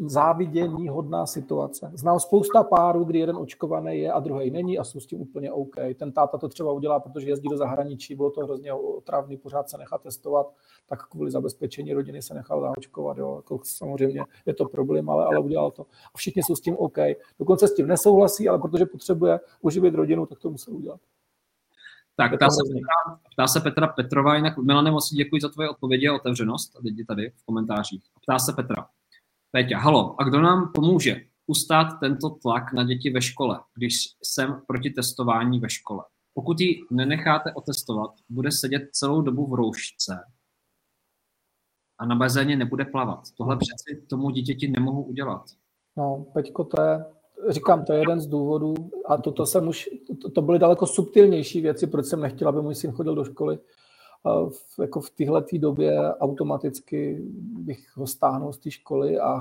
závidění hodná situace. Znám spousta párů, kdy jeden očkovaný je a druhý není a jsou s tím úplně OK. Ten táta to třeba udělá, protože jezdí do zahraničí, bylo to hrozně otravný, pořád se nechá testovat, tak kvůli zabezpečení rodiny se nechal zaočkovat. Jo. Samozřejmě je to problém, ale udělal to. A všichni jsou s tím OK. Dokonce s tím nesouhlasí, ale protože potřebuje uživit rodinu, tak to musel udělat. Tak ptá se Petra Petrová, jinak Milane, moc děkuji za tvoje odpovědi a otevřenost, lidi tady v komentářích. Ptá se Petra. Péťa, halo, a kdo nám pomůže ustát tento tlak na děti ve škole, když jsem proti testování ve škole? Pokud ji nenecháte otestovat, bude sedět celou dobu v roušce a na bazéně nebude plavat. Tohle přeci tomu dítěti nemohu udělat. No, Peťko, to je... Říkám, to je jeden z důvodů a to byly daleko subtilnější věci, proč jsem nechtěl, aby můj syn chodil do školy. Jako v téhletý době automaticky bych ho stáhnul z té školy a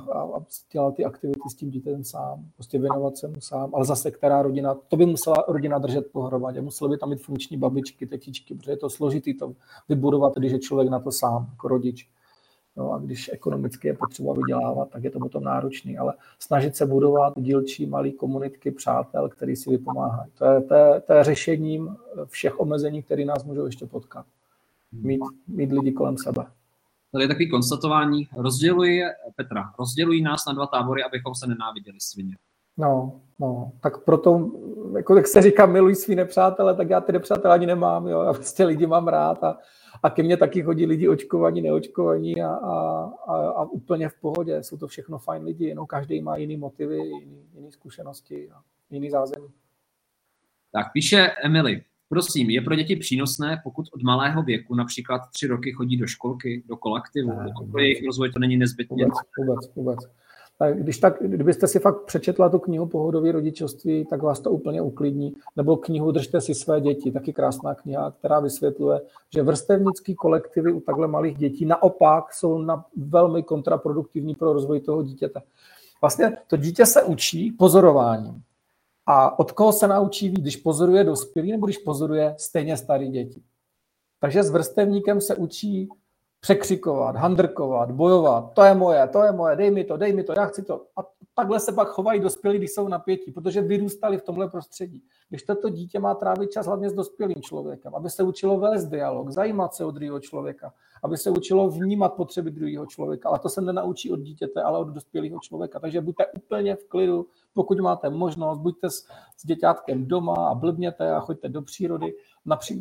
dělal ty aktivity s tím dítem sám, prostě věnovat se mu sám, ale zase která rodina, to by musela rodina držet pohromadě, musela by tam mít funkční babičky, tetičky, protože je to složitý to vybudovat, když je člověk na to sám, jako rodič. No a když ekonomicky je potřeba vydělávat, tak je to potom náročný, ale snažit se budovat dílčí malé komunitky přátel, který si vypomáhají. To je řešením všech omezení, které nás můžou ještě potkat. Mít lidi kolem sebe. Tady je takový konstatování. Rozdělují nás na dva tábory, abychom se nenáviděli svině. No, tak proto, jako tak se říká, miluji svý nepřátele, tak já ty nepřátelé ani nemám, jo, já prostě lidi mám rád a ke mně taky chodí lidi očkovaní, neočkovaní a úplně v pohodě, jsou to všechno fajn lidi, jenom každý má jiný motivy, jiný zkušenosti a jiný zázemí. Tak píše Emily, prosím, je pro děti přínosné, pokud od malého věku, například 3 roky chodí do školky, do kolektivu, pro jejich rozvoj to není nezbytně. Vůbec. Kdybyste si fakt přečetla tu knihu Pohodové rodičovství, tak vás to úplně uklidní. Nebo knihu Držte si své děti, taky krásná kniha, která vysvětluje, že vrstevnické kolektivy u takhle malých dětí naopak jsou velmi kontraproduktivní pro rozvoj toho dítěte. Vlastně to dítě se učí pozorováním. A od koho se naučí víc, když pozoruje dospělý nebo když pozoruje stejně starý děti. Takže s vrstevníkem se učí překřikovat, handrkovat, bojovat, to je moje, dej mi to, já chci to. A takhle se pak chovají dospělí, když jsou napětí, protože vyrůstali v tomhle prostředí. Když toto dítě má trávit čas hlavně s dospělým člověkem, aby se učilo vést dialog, zajímat se o druhého člověka, aby se učilo vnímat potřeby druhého člověka, ale to se nenaučí od dítěte, ale od dospělého člověka. Takže buďte úplně v klidu, Pokud máte možnost, buďte s děťátkem doma a blbněte a choďte do přírody.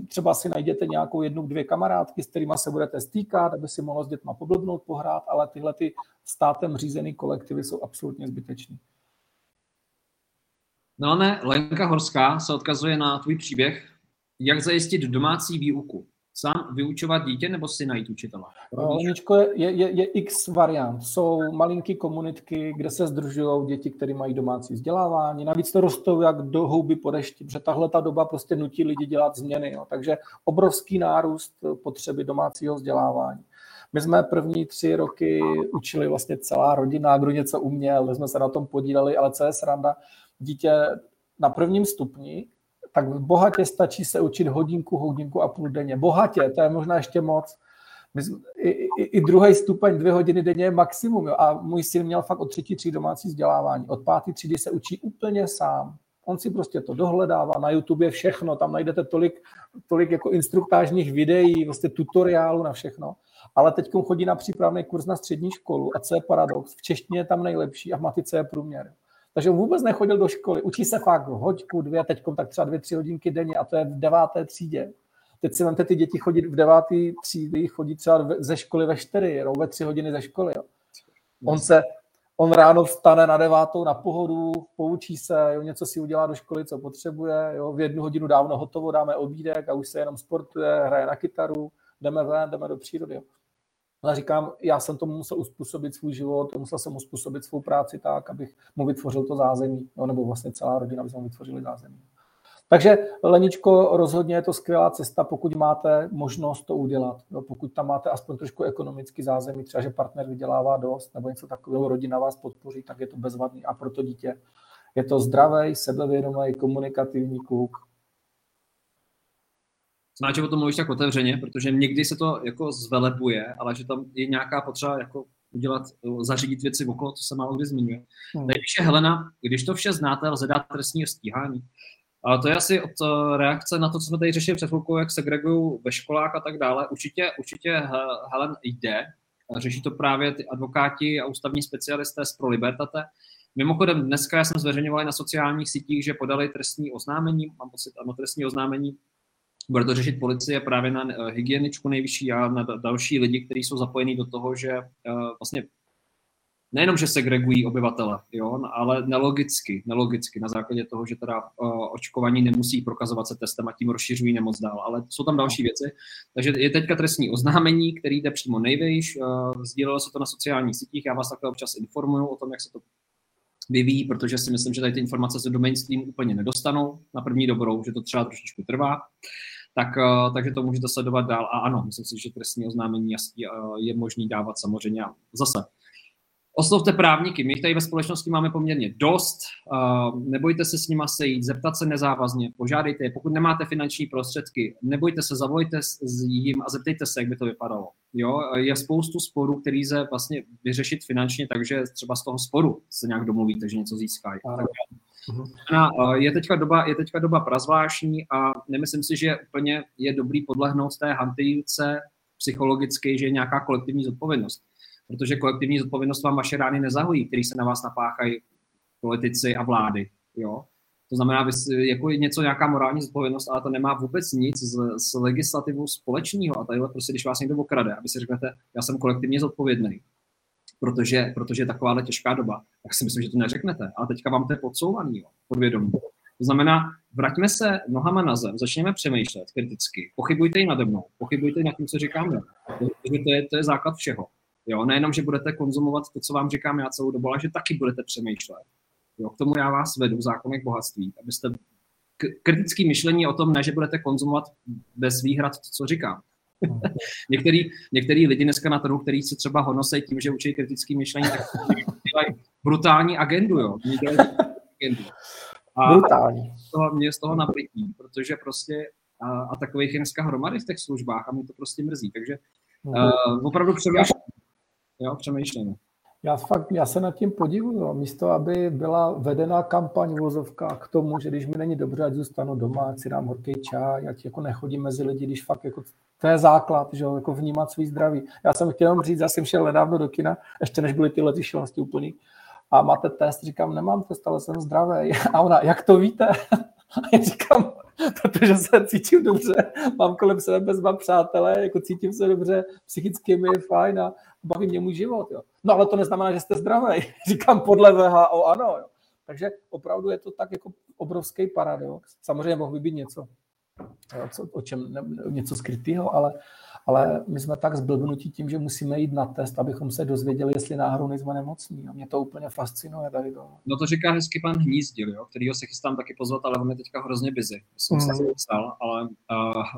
Třeba si najděte nějakou jednu, dvě kamarádky, s kterými se budete stýkat, aby si mohlo s dětma poblbnout, pohrát, ale tyhle ty státem řízený kolektivy jsou absolutně zbytečný. No ne, Lenka Horská se odkazuje na tvůj příběh. Jak zajistit domácí výuku? Sám vyučovat dítě nebo si najít učitela? Aničko, je x variant. Jsou malinký komunitky, kde se sdružují děti, které mají domácí vzdělávání. Navíc to rostou jak do houby po dešti, protože tahle ta doba prostě nutí lidi dělat změny. Jo. Takže obrovský nárůst potřeby domácího vzdělávání. My jsme první 3 roky učili vlastně celá rodina, kdo něco uměl, jsme se na tom podíleli, ale co je sranda, dítě na prvním stupni, tak bohatě stačí se učit hodinku a půl denně. Bohatě, to je možná ještě moc. I druhý stupeň 2 hodiny denně je maximum. Jo. A můj syn měl fakt od 3. třídy domácí vzdělávání. Od 5. třídy se učí úplně sám. On si prostě to dohledává, na YouTube je všechno, tam najdete tolik jako instruktážních videí, vlastně tutoriálu na všechno. Ale teď chodí na přípravný kurz na střední školu a co je paradox, v češtině je tam nejlepší a v matice je průměr. Takže on vůbec nechodil do školy, učí se fakt hoďku, dvě, teďkom tak třeba 2-3 hodinky denně a to je v 9. třídě. Teď si vemte, ty děti chodí v 9. třídy, chodí třeba ze školy ve 4, no, ve 3 hodiny ze školy. Jo. On ráno vstane na 9. na pohodu, poučí se, jo, něco si udělá do školy, co potřebuje, jo, v 1 hodinu dávno hotovo, dáme obídek a už se jenom sportuje, hraje na kytaru, jdeme do přírody. Jo. Ale říkám, já jsem tomu musel uspůsobit svůj život, musel jsem uspůsobit svou práci tak, abych mu vytvořil to zázemí, jo, nebo vlastně celá rodina, aby jsme mu vytvořili zázemí. Takže, Leničko, rozhodně je to skvělá cesta, pokud máte možnost to udělat. Jo, pokud tam máte aspoň trošku ekonomický zázemí, třeba že partner vydělává dost, nebo něco takového, rodina vás podpoří, tak je to bezvadný. A pro to dítě je to zdravý, sebevědomý, komunikativní kluk. Znamená, že o tom mluvíš tak otevřeně, protože někdy se to jako zvelebuje, ale že tam je nějaká potřeba jako udělat, zařídit věci okolo, co se málo kdy zmiňuje. Nejvíše Helena, když to vše znáte, lze dát trestního stíhání. A to je asi od reakce na to, co jsme tady řešili před chvilkou, jak segregují ve školách a tak dále. Určitě Helen jde, řeší to právě ty advokáti a ústavní specialisté z Pro Libertate. Mimochodem dneska já jsem zveřejňoval na sociálních sítích, že podali trestní oznámení, mám pocit, ano, trestní oznámení. Bude to řešit policie právě na hygieničku nejvyšší a na další lidi, kteří jsou zapojení do toho, že vlastně nejenom, že segregují obyvatele, jo, ale nelogicky, na základě toho, že teda očkovaní nemusí prokazovat se testem a tím rozšiřují nemoc dál, ale jsou tam další věci. Takže je teďka trestní oznámení, který jde přímo nejvejš, sdílelo se to na sociálních sítích, já vás také občas informuju o tom, jak se to vyvíjí, protože si myslím, že tady ty informace se do mainstreamu úplně nedostanou na první dobrou, že to třeba trošičku trvá. Takže to můžete sledovat dál a ano, myslím si, že trestní oznámení je možný dávat samozřejmě. Zase, oslovte právníky, my jich tady ve společnosti máme poměrně dost, nebojte se s nima sejít, zeptat se nezávazně, požádejte je, pokud nemáte finanční prostředky, nebojte se, zavolejte s jim a zeptejte se, jak by to vypadalo. Jo? Je spoustu sporů, který se vlastně vyřešit finančně, takže třeba z toho sporu se nějak domluvíte, že něco získají. Je teďka doba prazvláštní a nemyslím si, že úplně je dobrý podlehnout té hantýlce psychologicky, že je nějaká kolektivní zodpovědnost. Protože kolektivní zodpovědnost vám vaše rány nezahojí, který se na vás napáchají politici a vlády. Jo? To znamená, jako něco, nějaká morální zodpovědnost, ale to nemá vůbec nic s legislativou společného. A tadyhle prostě, když vás někdo okrade, aby si řeknete, já jsem kolektivně zodpovědný, protože je takováhle těžká doba, tak si myslím, že to neřeknete. Ale teďka vám to je podsouvaný, podvědomí. To znamená, vraťme se nohama na zem, začněme přemýšlet kriticky, pochybujte i nade mnou, pochybujte nad tím, co říkáme. Protože to je základ všeho. Jo, nejenom, že budete konzumovat to, co vám říkám já celou dobu, ale že taky budete přemýšlet. Jo, k tomu já vás vedu v zákonech bohatství, abyste kritické myšlení o tom, ne, že budete konzumovat bez výhrad to, co říkám. Některý lidi dneska na trhu, který se třeba honosejí tím, že učí kritické myšlení, tak dělají brutální agendu, jo. A brutální. Mě z toho napětí, protože prostě a takových je dneska hromady v těch službách a mě to prostě mrzí. Takže opravdu přemýšlím. Já se nad tím podivuju. Místo, aby byla vedena kampaň vozovka k tomu, že když mi není dobře, ať zůstanu doma, ať si dám horký čaj, ať jako nechodím mezi lidi, když fakt jako, to je základ, že jako vnímat svý zdraví. Já jsem chtěl říct, já jsem šel nedávno do kina, ještě než byly tyhle šílenosti úplný. a máte test, říkám, nemám test, ale jsem zdravý. A ona, jak to víte? A říkám, protože se cítím dobře, mám kolem sebe bezva přátelé, jako cítím se dobře, psychicky mi je fajn a baví mě můj život. Jo. No ale to neznamená, že jste zdravý. Říkám, podle WHO ano. Jo. Takže opravdu je to tak jako obrovský paradox. Samozřejmě mohl by být něco, o čem něco skrytého, ale my jsme tak zblbnutí tím, že musíme jít na test, abychom se dozvěděli, jestli náhodou nejsme nemocní. Mě to úplně fascinuje tady to. No to říká hezky pan Hnízdil, jo, kterýho se chystám taky pozvat, ale on je teďka hrozně busy. Jsem se psal, ale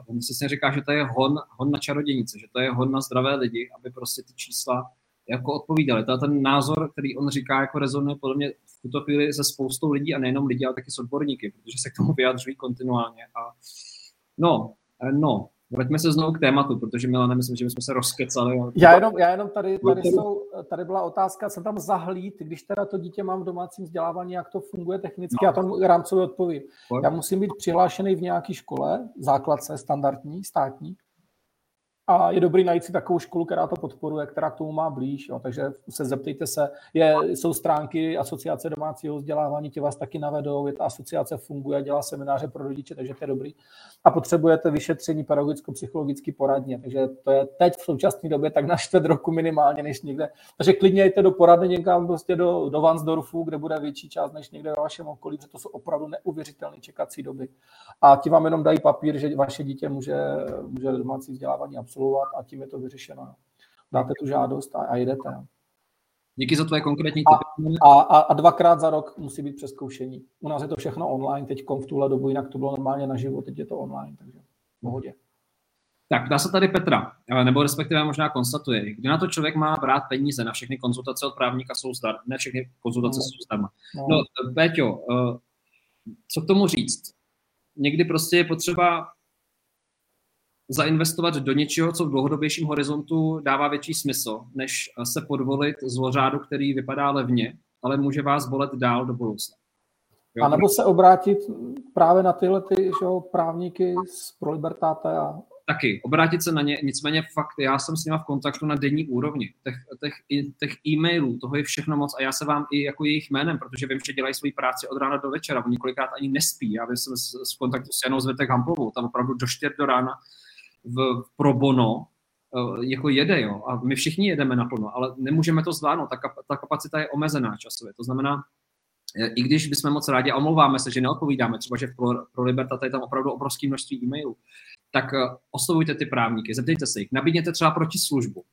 on se říká, že to je hon na čarodějnice, že to je hon na zdravé lidi, aby prostě ty čísla jako odpovídaly. To je ten názor, který on říká, jako rezonuje podle mě v tuto chvíli se spoustou lidí a nejenom lidí, ale taky s odborníky, protože se k tomu vyjadřují kontinuálně. A no. Vraťme se znovu k tématu, protože Milane, myslím, že bychom se rozkecali. Já jenom tady byla otázka, jsem tam zahlít, když teda to dítě mám v domácím vzdělávání, jak to funguje technicky, no. Já tam rámcově odpovím. Já musím být přihlášený v nějaké škole, základce, standardní, státní. A je dobrý najít si takovou školu, která to podporuje, která k tomu má blíž. Jo. Takže se zeptejte se, jsou stránky asociace domácího vzdělávání, ti vás taky navedou, je ta asociace funguje, dělá semináře pro rodiče, takže to je dobrý. A potřebujete vyšetření pedagogicko-psychologický poradně, takže to je teď v současné době tak na 4 roku minimálně než někde. Takže klidně jděte do poradny někam prostě do Vansdorfu, kde bude větší část než někde ve vašem okolí, protože to jsou opravdu neuvěřitelné čekací doby. A ti vám jenom dají papír, že vaše dítě může domácí vzdělávání a tím je to vyřešeno. Dáte tu žádost a jedete. Díky za tvoje konkrétní tipy. A 2krát za rok musí být přezkoušení. U nás je to všechno online teď v tuhle dobu, jinak to bylo normálně naživo, teď je to online, takže v pohodě. Tak ptá se tady Petra, nebo respektive možná konstatuje, kdy na to člověk má brát peníze, na všechny konzultace od právníka jsou zdarma, ne všechny konzultace jsou zdarma. No, Péťo, co k tomu říct? Někdy prostě je potřeba zainvestovat do něčeho, co v dlouhodobějším horizontu dává větší smysl, než se podvolit zlořádu, který vypadá levně, ale může vás bolet dál do budoucna. Jo? A nebo se obrátit právě na tyhle právníky z Pro Libertate a... Taky, obrátit se na ně, nicméně fakt, já jsem s nima v kontaktu na denní úrovni, těch e-mailů, toho je všechno moc a já se vám i jako jejich jménem, protože vím, že dělají svoji práci od rána do večera, oni několikrát ani nespí, já jsem v kontaktu s Janou Zwyrtek-Hamplovou, tam opravdu do 4 do rána pro bono jako jede, jo, a my všichni jedeme naplno, ale nemůžeme to zvládnout, ta kapacita je omezená časově, to znamená, i když bychom moc rádi a omlouváme se, že neodpovídáme, třeba že pro Libertate je tam opravdu obrovské množství e-mailů, tak oslovujte ty právníky, zeptejte se jich, nabídněte třeba protislužbu,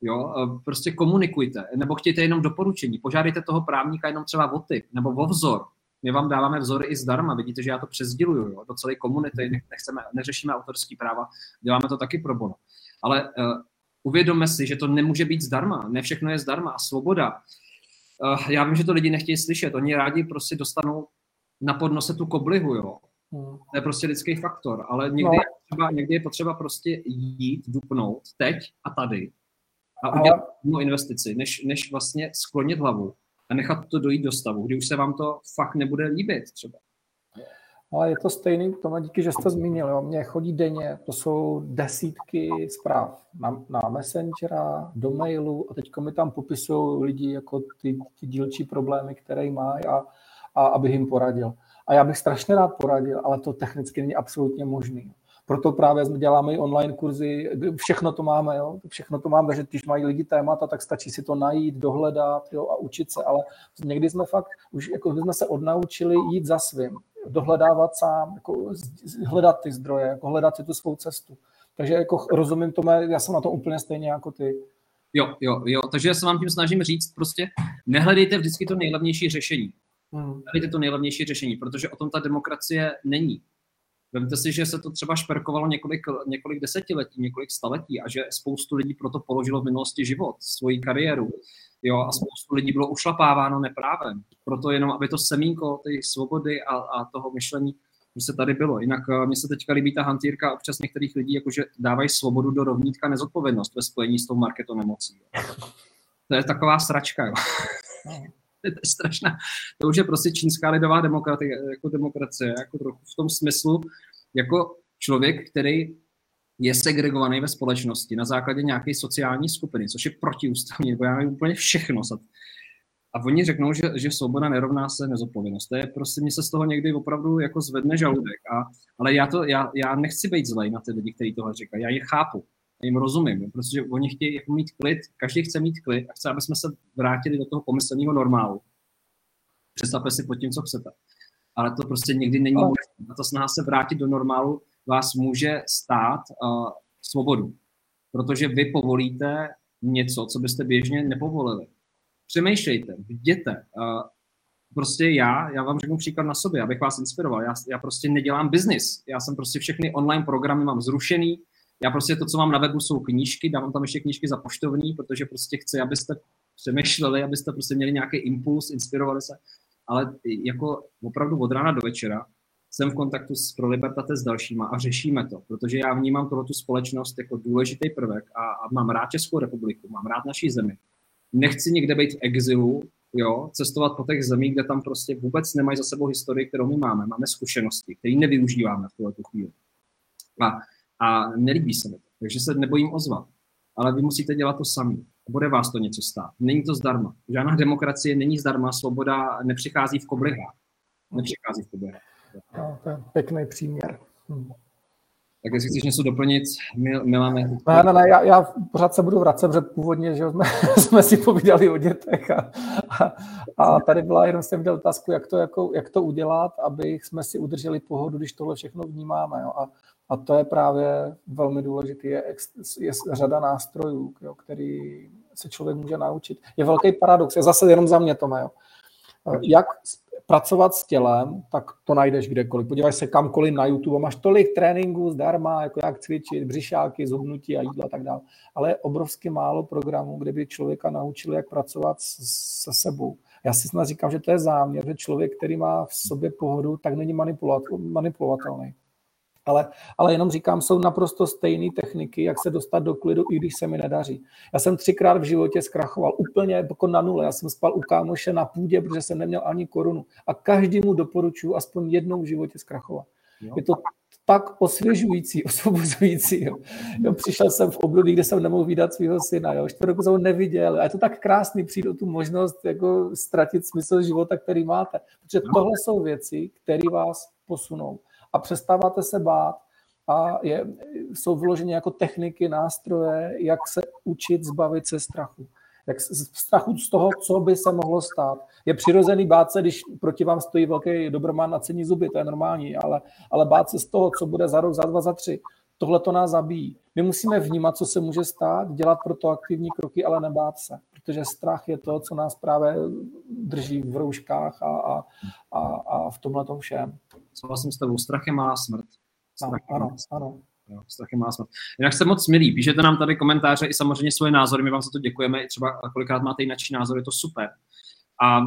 jo, prostě komunikujte, nebo chtějte jenom doporučení, požádejte toho právníka jenom třeba o tip, nebo o vzor. My vám dáváme vzory i zdarma, vidíte, že já to přesděluju, jo, do celé komunity, neřešíme autorský práva, děláme to taky pro bono. Ale uvědomme si, že to nemůže být zdarma, ne všechno je zdarma a svoboda. Já vím, že to lidi nechtějí slyšet, oni rádi prostě dostanou na podnose tu koblihu, jo. To je prostě lidský faktor, ale někdy je potřeba prostě jít, dupnout teď a tady a udělat jednu investici, než vlastně sklonit hlavu a nechat to dojít do stavu, kdy už se vám to fakt nebude líbit třeba. Ale je to stejný, Tome, díky, že jste zmínil. Jo. Mně chodí denně, to jsou desítky zpráv na Messengera, do mailu a teďko mi tam popisují lidi jako ty dílčí problémy, které mají a abych jim poradil. A já bych strašně rád poradil, ale to technicky není absolutně možný. Proto právě děláme i online kurzy, všechno to máme, jo? Všechno to máme, takže když mají lidi témata, tak stačí si to najít, dohledat, jo? A učit se, ale někdy jsme fakt, už jako jsme se odnaučili jít za svým, dohledávat sám, jako hledat ty zdroje, jako hledat si tu svou cestu. Takže jako rozumím tomu, já jsem na to úplně stejně jako ty. Jo, takže já se vám tím snažím říct, prostě nehledejte vždycky to nejlevnější řešení. Hledejte to nejlevnější řešení, protože o tom ta demokracie není. Vemte si, že se to třeba šperkovalo několik desetiletí, několik staletí a že spoustu lidí proto položilo v minulosti život, svoji kariéru, jo, a spoustu lidí bylo ušlapáváno neprávem. Proto jenom, aby to semínko té svobody a toho myšlení, že se tady bylo. Jinak mně se teďka líbí ta hantýrka občas některých lidí, jakože dávají svobodu do rovnítka nezodpovědnost ve spojení s tou marketonemocí. To je taková sračka, jo. To je strašná. To už je prostě čínská lidová demokracie, jako trochu v tom smyslu, jako člověk, který je segregovaný ve společnosti na základě nějaké sociální skupiny, což je protiústavní, nebo já nevím úplně všechno. A oni řeknou, že svoboda nerovná se nezodpovědnost. To je prostě, mně se z toho někdy opravdu jako zvedne žaludek. Ale já nechci být zlej na ty lidi, kteří tohle říkají. Já je chápu, já jim rozumím, protože oni chtějí jako mít klid, každý chce mít klid a chce, aby jsme se vrátili do toho pomyslného normálu. Představte si pod tím, co chcete. Ale to prostě někdy není možné. A ta snaha se vrátit do normálu vás může stát svobodu. Protože vy povolíte něco, co byste běžně nepovolili. Přemýšlejte, viděte. Prostě já vám řeknu příklad na sobě, abych vás inspiroval. Já prostě nedělám biznis. Já jsem prostě všechny online programy mám zrušený. Já prostě to, co mám na webu, jsou knížky. Dávám tam ještě knížky za poštovní, protože prostě chci, abyste přemýšleli, abyste prostě měli nějaký impuls, inspirovali se. Ale jako opravdu od rána do večera jsem v kontaktu s Pro Libertate s dalšíma a řešíme to, protože já vnímám tohoto společnost jako důležitý prvek a mám rád Českou republiku, mám rád naší zemi. Nechci někde být v exilu, jo, cestovat po těch zemích, kde tam prostě vůbec nemají za sebou historii, kterou my máme. Máme zkušenosti, které nevyužíváme v tuhletu chvíli. A nelíbí se mi to, takže se nebojím ozvat. Ale vy musíte dělat to sami. Bude vás to něco stát. Není to zdarma. Žádná demokracie není zdarma, svoboda nepřichází v koblihách. No, to je pěkný příměr. Tak jestli chceš něco doplnit, Milane. Ne, já pořád se budu vracet, protože původně že jsme si povídali o dětech a tady byla, jenom jsem viděl otázku, jak to udělat, aby jsme si udrželi pohodu, když tohle všechno vnímáme. Jo. A to je právě velmi důležité, je řada nástrojů, jo, který se člověk může naučit. Je velký paradox, je zase jenom za mě, Tome. Jo. Jak pracovat s tělem, tak to najdeš kdekoliv. Podívej se kamkoliv na YouTube, máš tolik tréninků zdarma, jako jak cvičit, břišáky, zhubnutí a jídlo a tak dále. Ale je obrovsky málo programů, kde by člověka naučil, jak pracovat se sebou. Já si snad říkám, že to je záměr, že člověk, který má v sobě pohodu, tak není manipulovatelný. Ale jenom říkám, jsou naprosto stejné techniky, jak se dostat do klidu, i když se mi nedaří. Já jsem 3krát v životě zkrachoval, úplně jako na nule. Já jsem spal u kámoše na půdě, protože jsem neměl ani korunu. A každému doporučuji aspoň jednou v životě zkrachovat. Je to tak osvěžující, osvobozující. Jo, přišel jsem v období, kde jsem nemohl vidět svého syna. Jo. 4 roku jsem ho neviděl. A je to tak krásný přijít o tu možnost jako ztratit smysl života, který máte. Protože tohle jsou věci, které vás posunou. A přestáváte se bát a jsou vyloženě jako techniky, nástroje, jak se učit zbavit se strachu. Jak strachu z toho, co by se mohlo stát. Je přirozený bát se, když proti vám stojí velký dobrman na cení zuby, to je normální, ale bát se z toho, co bude za rok, za 2, za 3. Tohle to nás zabíjí. My musíme vnímat, co se může stát, dělat proto aktivní kroky, ale nebát se. Protože strach je to, co nás právě drží v rouškách a v tomhletom všem. Souhlasím s tebou, strach je malá smrt. Strach je malá smrt. Jinak se moc milí, píšete nám tady komentáře i samozřejmě svoje názory, my vám za to děkujeme, i třeba kolikrát máte jinačí názory, je to super. A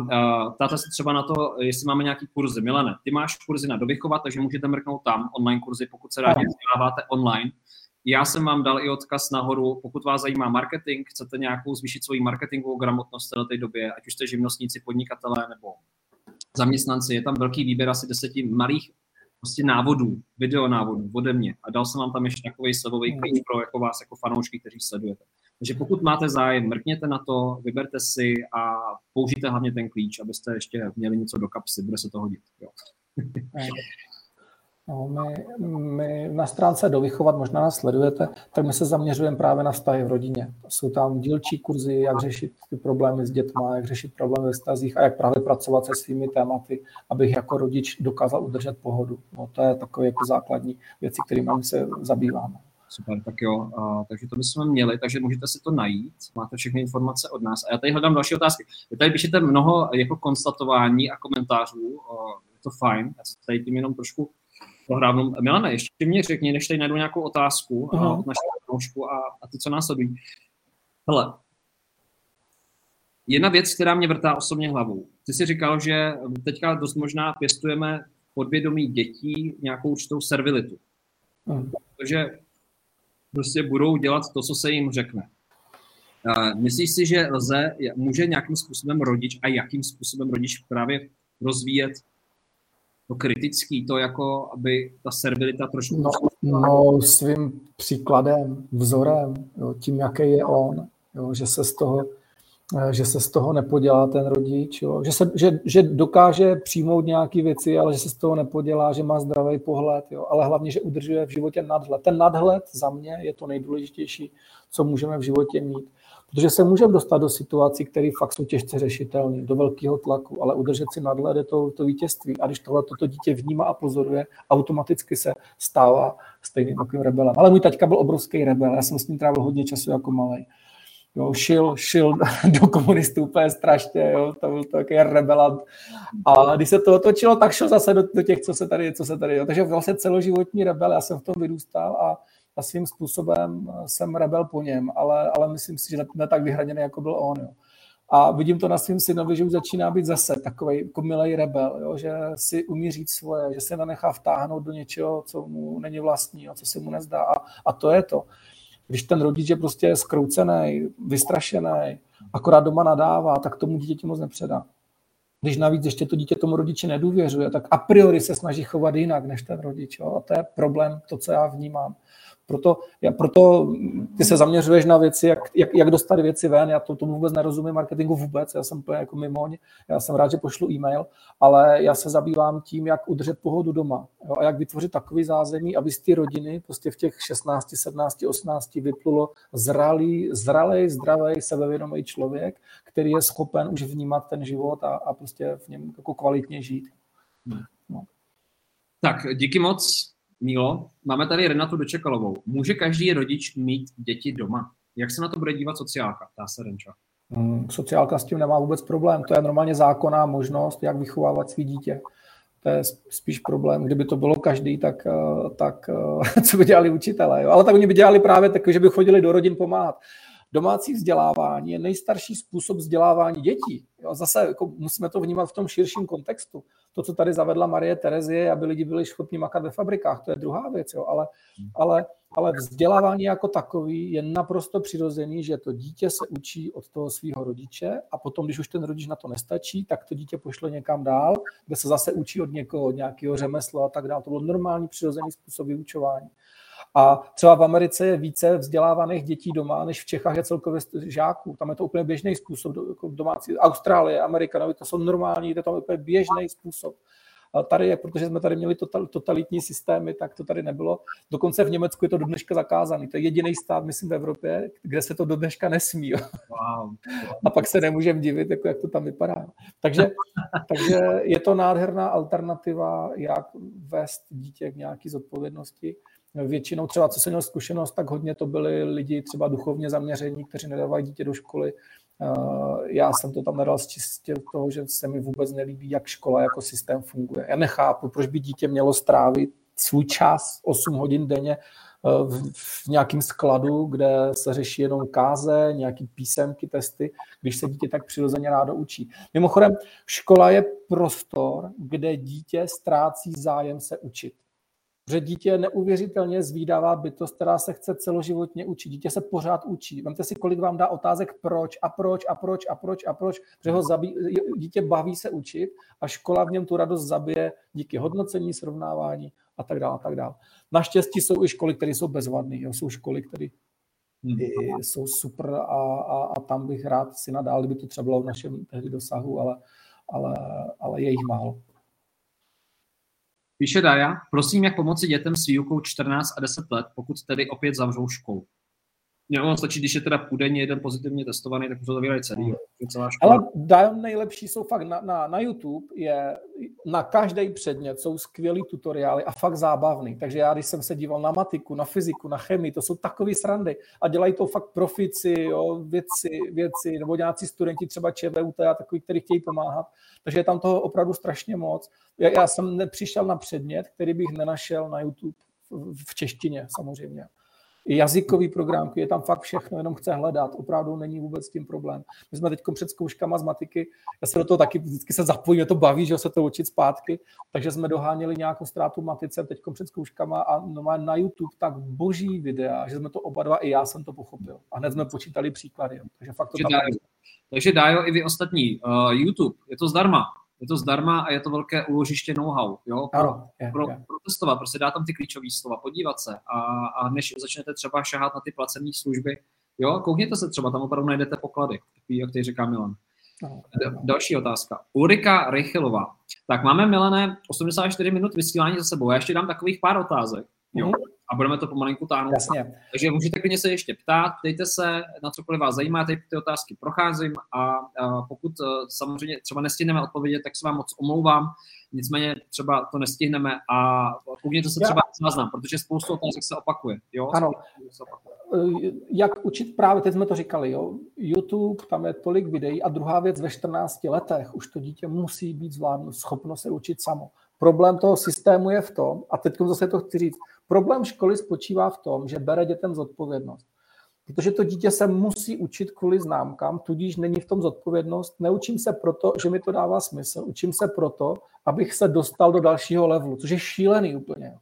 ptáte se třeba na to, jestli máme nějaký kurzy. Milane, ty máš kurzy na dovychovat, takže můžete mrknout tam, online kurzy, pokud se rádi vzděláváte online. Já jsem vám dal i odkaz nahoru, pokud vás zajímá marketing, chcete nějakou zvýšit svoji marketingovou gramotnost v té době, ať už jste živnostníci, podnikatelé nebo zaměstnanci, je tam velký výběr asi 10 malých prostě návodů, videonávodů ode mě. A dal jsem vám tam ještě takový slevový klíč pro jako vás jako fanoušky, kteří sledujete. Takže pokud máte zájem, mrkněte na to, vyberte si a použijte hlavně ten klíč, abyste ještě měli něco do kapsy, bude se to hodit. Jo. No, my na stránce dovychovat, možná nás sledujete, tak my se zaměřujeme právě na vztahy v rodině. Jsou tam dílčí kurzy, jak řešit ty problémy s dětma, jak řešit problémy ve vztazích a jak právě pracovat se svými tématy, abych jako rodič dokázal udržet pohodu. No, to je takové jako základní věci, kterými my se zabýváme. Super, tak jo, takže to bychom měli, takže můžete si to najít, máte všechny informace od nás. A já tady hledám další otázky. Vy tady píšete mnoho jako konstatování a komentářů, je to fajn, já se tady tím jenom trošku prohrávnu. Milane, ještě mě řekni, než tady najdu nějakou otázku od našeho kroužku a ty, co nás sledují. Hele, jedna věc, která mě vrtá osobně hlavou. Ty jsi říkal, že teďka dost možná pěstujeme podvědomí dětí nějakou určitou servilitu. Protože prostě budou dělat to, co se jim řekne. Myslíš si, že může nějakým způsobem rodič a jakým způsobem rodič právě rozvíjet to kritický, to jako, aby ta servilita trošku... No, svým příkladem, vzorem, jo, tím, jaký je on, jo, že se z toho že se z toho nepodělá ten rodič, jo? Že dokáže přijmout nějaké věci, ale že se z toho nepodělá, že má zdravý pohled, jo? Ale hlavně, že udržuje v životě nadhled. Ten nadhled za mě je to nejdůležitější, co můžeme v životě mít, protože se můžeme dostat do situací, které fakt jsou těžce řešitelné, do velkého tlaku, ale udržet si nadhled je to vítězství. A když tohleto dítě vnímá a pozoruje, automaticky se stává stejným takovým rebelem. Ale můj taťka byl obrovský rebel, já jsem s ním trávil hodně času jako malej. Jo, šil do komunistů úplně strašně, jo, to byl takový rebelant. A když se to otočilo, tak šel zase do těch, co se tady. Jo. Takže vlastně celoživotní rebel, já jsem v tom vyrůstal a svým způsobem jsem rebel po něm, ale myslím si, že ne tak vyhraněný, jako byl on. Jo. A vidím to na svým synovi, že už začíná být zase takovej milej rebel, jo, že si umí říct svoje, že se nenechá vtáhnout do něčeho, co mu není vlastní, jo, co se mu nezdá. A to je to. Když ten rodič je prostě zkroucený, vystrašený, akorát doma nadává, tak tomu dítěti moc nepředá. Když navíc ještě to dítě tomu rodiči nedůvěřuje, tak a priori se snaží chovat jinak než ten rodič. Jo? A to je problém, to, co já vnímám. Proto ty se zaměřuješ na věci, jak dostat věci ven. Já tomu vůbec nerozumím, marketingu vůbec, já jsem úplně jako mimoň, já jsem rád, že pošlu e-mail, ale já se zabývám tím, jak udržet pohodu doma, jo, a jak vytvořit takový zázemí, aby z té rodiny prostě v těch 16, 17, 18 vyplulo zralej, zdravej, sebevědomý člověk, který je schopen už vnímat ten život a prostě v něm jako kvalitně žít. No. Tak, díky moc. Mílo, máme tady Renatu Dočekalovou. Může každý rodič mít děti doma? Jak se na to bude dívat sociálka? Ptá se Renča. Sociálka s tím nemá vůbec problém. To je normálně zákonná možnost, jak vychovávat svý dítě. To je spíš problém. Kdyby to bylo každý, tak co by dělali učitelé. Jo? Ale tak oni by dělali právě tak, že by chodili do rodin pomáhat. Domácí vzdělávání je nejstarší způsob vzdělávání dětí. Jo, zase jako musíme to vnímat v tom širším kontextu. To, co tady zavedla Marie Terezie, aby lidi byli schopni makat ve fabrikách, to je druhá věc. Jo. Ale vzdělávání jako takový je naprosto přirozený, že to dítě se učí od toho svého rodiče a potom, když už ten rodič na to nestačí, tak to dítě pošle někam dál, kde se zase učí od někoho, od nějakého řemesla a tak dále. To byl normální přirozený způsob vyučování. A třeba v Americe je více vzdělávaných dětí doma, než v Čechách je celkově žáků. Tam je to úplně běžný způsob domácí. Austrálie, Amerika, to jsou normální, to je úplně běžný způsob. A tady je, protože jsme tady měli totalitní systémy, tak to tady nebylo. Dokonce v Německu je to do dneška zakázané. To je jediný stát, myslím, v Evropě, kde se to do dneška nesmí. Wow. A pak se nemůžeme divit, jako jak to tam vypadá. Takže je to nádherná alternativa, jak vést dítě k nějaké zodpovědnosti. Většinou třeba, co jsem měl zkušenost, tak hodně to byli lidi třeba duchovně zaměření, kteří nedávají dítě do školy. Já jsem to tam nedal z čistě toho, že se mi vůbec nelíbí, jak škola jako systém funguje. Já nechápu, proč by dítě mělo strávit svůj čas 8 hodin denně v nějakém skladu, kde se řeší jenom káze, nějaký písemky, testy, když se dítě tak přirozeně rádo učí. Mimochodem, škola je prostor, kde dítě ztrácí zájem se učit. Že dítě je neuvěřitelně zvídavá bytost, která se chce celoživotně učit. Dítě se pořád učí. Vemte si, kolik vám dá otázek proč. Protože dítě baví se učit a škola v něm tu radost zabije díky hodnocení, srovnávání a tak dále. Naštěstí jsou i školy, které jsou bezvadné. Jsou školy, které jsou super a tam bych rád si nadál, kdyby to třeba bylo v našem tehdy dosahu, ale je jich málo. Píše Daja, prosím, jak pomoci dětem s výukou 14 a 10 let, pokud tedy opět zavřou školu. Ono stačí, když je teda půdenně jeden pozitivně testovaný, tak to zavírají celý. Ale Daja, nejlepší jsou fakt na YouTube, je na každý předmět, jsou skvělý tutoriály a fakt zábavný. Takže já, když jsem se díval na matiku, na fyziku, na chemii, to jsou takový srandy. A dělají to fakt profici, jo, věci, nebo nějací studenti třeba ČVUT a takový, kteří chtějí pomáhat. Takže je tam toho opravdu strašně moc. Já jsem nepřišel na předmět, který bych nenašel na YouTube v češtině samozřejmě. Jazykový programky, je tam fakt všechno, jenom chce hledat, opravdu není vůbec s tím problém. My jsme teď před zkouškama z matiky, já se do toho taky vždycky se zapojím, to baví, že se to učit zpátky, takže jsme doháněli nějakou ztrátu matice teď před zkouškama a na YouTube tak boží videa, že jsme to oba dva, i já jsem to pochopil. A hned jsme počítali příklady, takže fakt to tam. Takže Dájo, i vy ostatní, YouTube, je to zdarma. Je to zdarma a je to velké úložiště know-how. Jo? Protestovat, prostě dá tam ty klíčové slova, podívat se a než začnete třeba šahat na ty placené služby, Jo, koukněte se třeba, tam opravdu najdete poklady, jak tady říká Milan. Další otázka. Ulrika Rychilová. Tak máme, Milane, 84 minut vysílání za sebou. Já ještě dám takových pár otázek. Jo. A budeme to pomalinku táhnout. Jasně. Takže můžete klidně se ještě ptát, ptejte se na cokoliv vás zajímá, teď ty otázky procházím a pokud samozřejmě třeba nestihneme odpovědět, tak se vám moc omlouvám, nicméně třeba to nestihneme a koukněte se třeba záznam, protože spoustu otázek se opakuje. Jo? Ano. Jak učit právě, teď jsme to říkali, jo? YouTube, tam je tolik videí a druhá věc, ve 14 letech už to dítě musí být zvládnout, schopno se učit samo. Problém toho systému je v tom, a teď zase to chci říct, problém školy spočívá v tom, že bere dětem zodpovědnost. Protože to dítě se musí učit kvůli známkám, tudíž není v tom zodpovědnost. Neučím se proto, že mi to dává smysl. Učím se proto, abych se dostal do dalšího levelu, což je šílený úplně.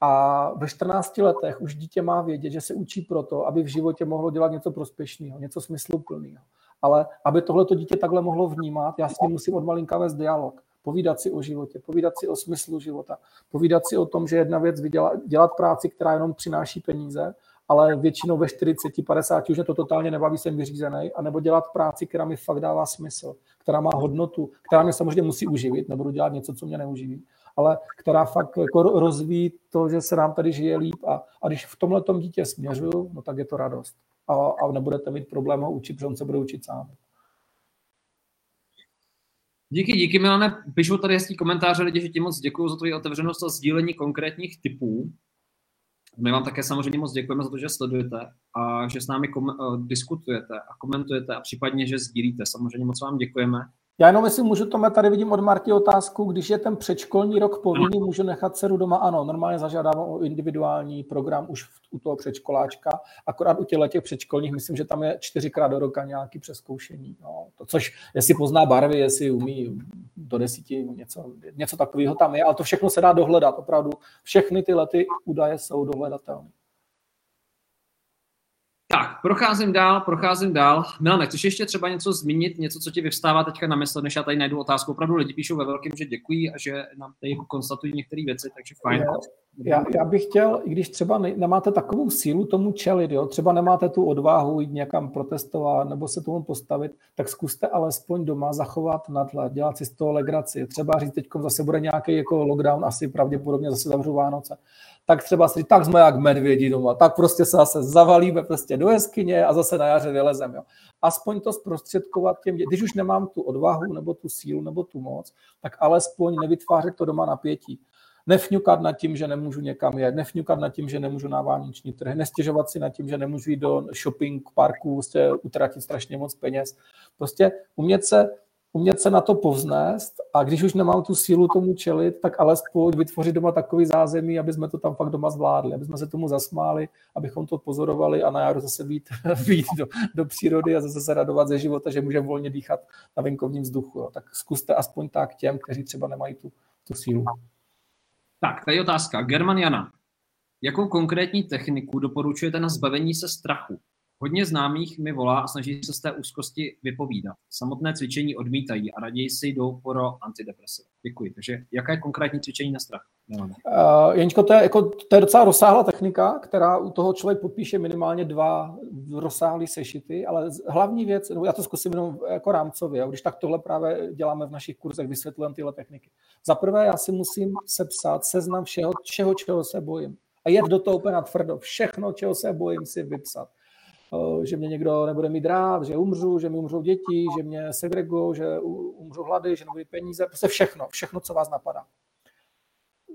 A ve 14 letech už dítě má vědět, že se učí proto, aby v životě mohlo dělat něco prospěšného, něco smysluplného. Ale aby tohleto dítě takhle mohlo vnímat, já s ním musím od malinka vést dialog. Povídat si o životě, povídat si o smyslu života, povídat si o tom, že jedna věc dělat práci, která jenom přináší peníze, ale většinou ve 40, 50 už mě to totálně nebaví, jsem vyřízený, anebo dělat práci, která mi fakt dává smysl, která má hodnotu, která mě samozřejmě musí uživit, nebudu dělat něco, co mě neuživí, ale která fakt jako rozvíjí to, že se nám tady žije líp a když v tomhletom dítě směřuju, no tak je to radost a nebudete mít problém ho učit, protože on se bude učit sám. Díky Milane, píšou tady hezký komentáře lidi, že ti moc děkuju za tvoji otevřenost a sdílení konkrétních tipů. My vám také samozřejmě moc děkujeme za to, že sledujete a že s námi diskutujete a komentujete a případně, že sdílíte. Samozřejmě moc vám děkujeme. Já jenom jestli můžu, Tome, tady vidím od Marti otázku, když je ten předškolní rok povinný, můžu nechat dceru doma? Ano, normálně zažádám o individuální program už u toho předškoláčka, akorát u těch předškolních, myslím, že tam je 4x do roka nějaké přezkoušení. No, to, což jestli pozná barvy, jestli umí do 10, něco takového tam je, ale to všechno se dá dohledat, opravdu všechny tyhle ty údaje jsou dohledatelné. Tak, procházím dál. Milane, chceš ještě třeba něco zmínit, něco, co ti vyvstává teďka na mysl, než já tady najdu otázku. Opravdu lidi píšou ve velkém, že děkují a že nám tady konstatují některé věci, takže fajn. Já bych chtěl, i když třeba nemáte takovou sílu tomu čelit, jo, třeba nemáte tu odvahu jít někam protestovat nebo se tomu postavit, tak zkuste alespoň doma zachovat nadhled, dělat si z toho legraci. Třeba říct, teď zase bude nějaký jako lockdown, asi pravděpodobně zase zavřu Vánoce. Tak třeba si říct, tak jsme jak medvědi doma, tak prostě se zase zavalíme prostě do jeskyně a zase na jaře vylezem. Jo. Aspoň to zprostředkovat těm dětem, když už nemám tu odvahu nebo tu sílu nebo tu moc, tak alespoň nevytvářet to doma napětí. Nefňukat nad tím, že nemůžu někam jet, nefňukat nad tím, že nemůžu na vánoční trhy, nestěžovat si nad tím, že nemůžu jít do shopping parku, prostě utratit strašně moc peněz. Prostě umět se na to povznést a když už nemám tu sílu tomu čelit, tak alespoň vytvořit doma takový zázemí, aby jsme to tam fakt doma zvládli, aby jsme se tomu zasmáli, abychom to pozorovali a na jaru zase být do přírody a zase se radovat ze života, že můžeme volně dýchat na venkovním vzduchu. Jo. Tak zkuste aspoň tak těm, kteří třeba nemají tu sílu. Tak, tady je otázka. German Jana. Jakou konkrétní techniku doporučujete na zbavení se strachu? Hodně známých mi volá a snaží se z té úzkosti vypovídat. Samotné cvičení odmítají a raději si jdou pro antidepresiva. Děkuji. Takže jaká je konkrétní cvičení na strach? Jeníčko, to je docela rozsáhlá technika, která u toho člověk podpíše minimálně 2 rozsáhlé sešity, ale hlavní věc, já to zkusím jenom jako rámcově, když tak tohle právě děláme v našich kurzech, vysvětlujeme tyhle techniky. Za prvé, já si musím sepsat seznam všeho, čeho se bojím. A jet do toho úplně natvrdo. Všechno, čeho se bojím, si vypsat. Že mě někdo nebude mít rád, že umřu, že mi umřou děti, že mě segregujou, že umřu hlady, že nebude peníze, prostě všechno, co vás napadá.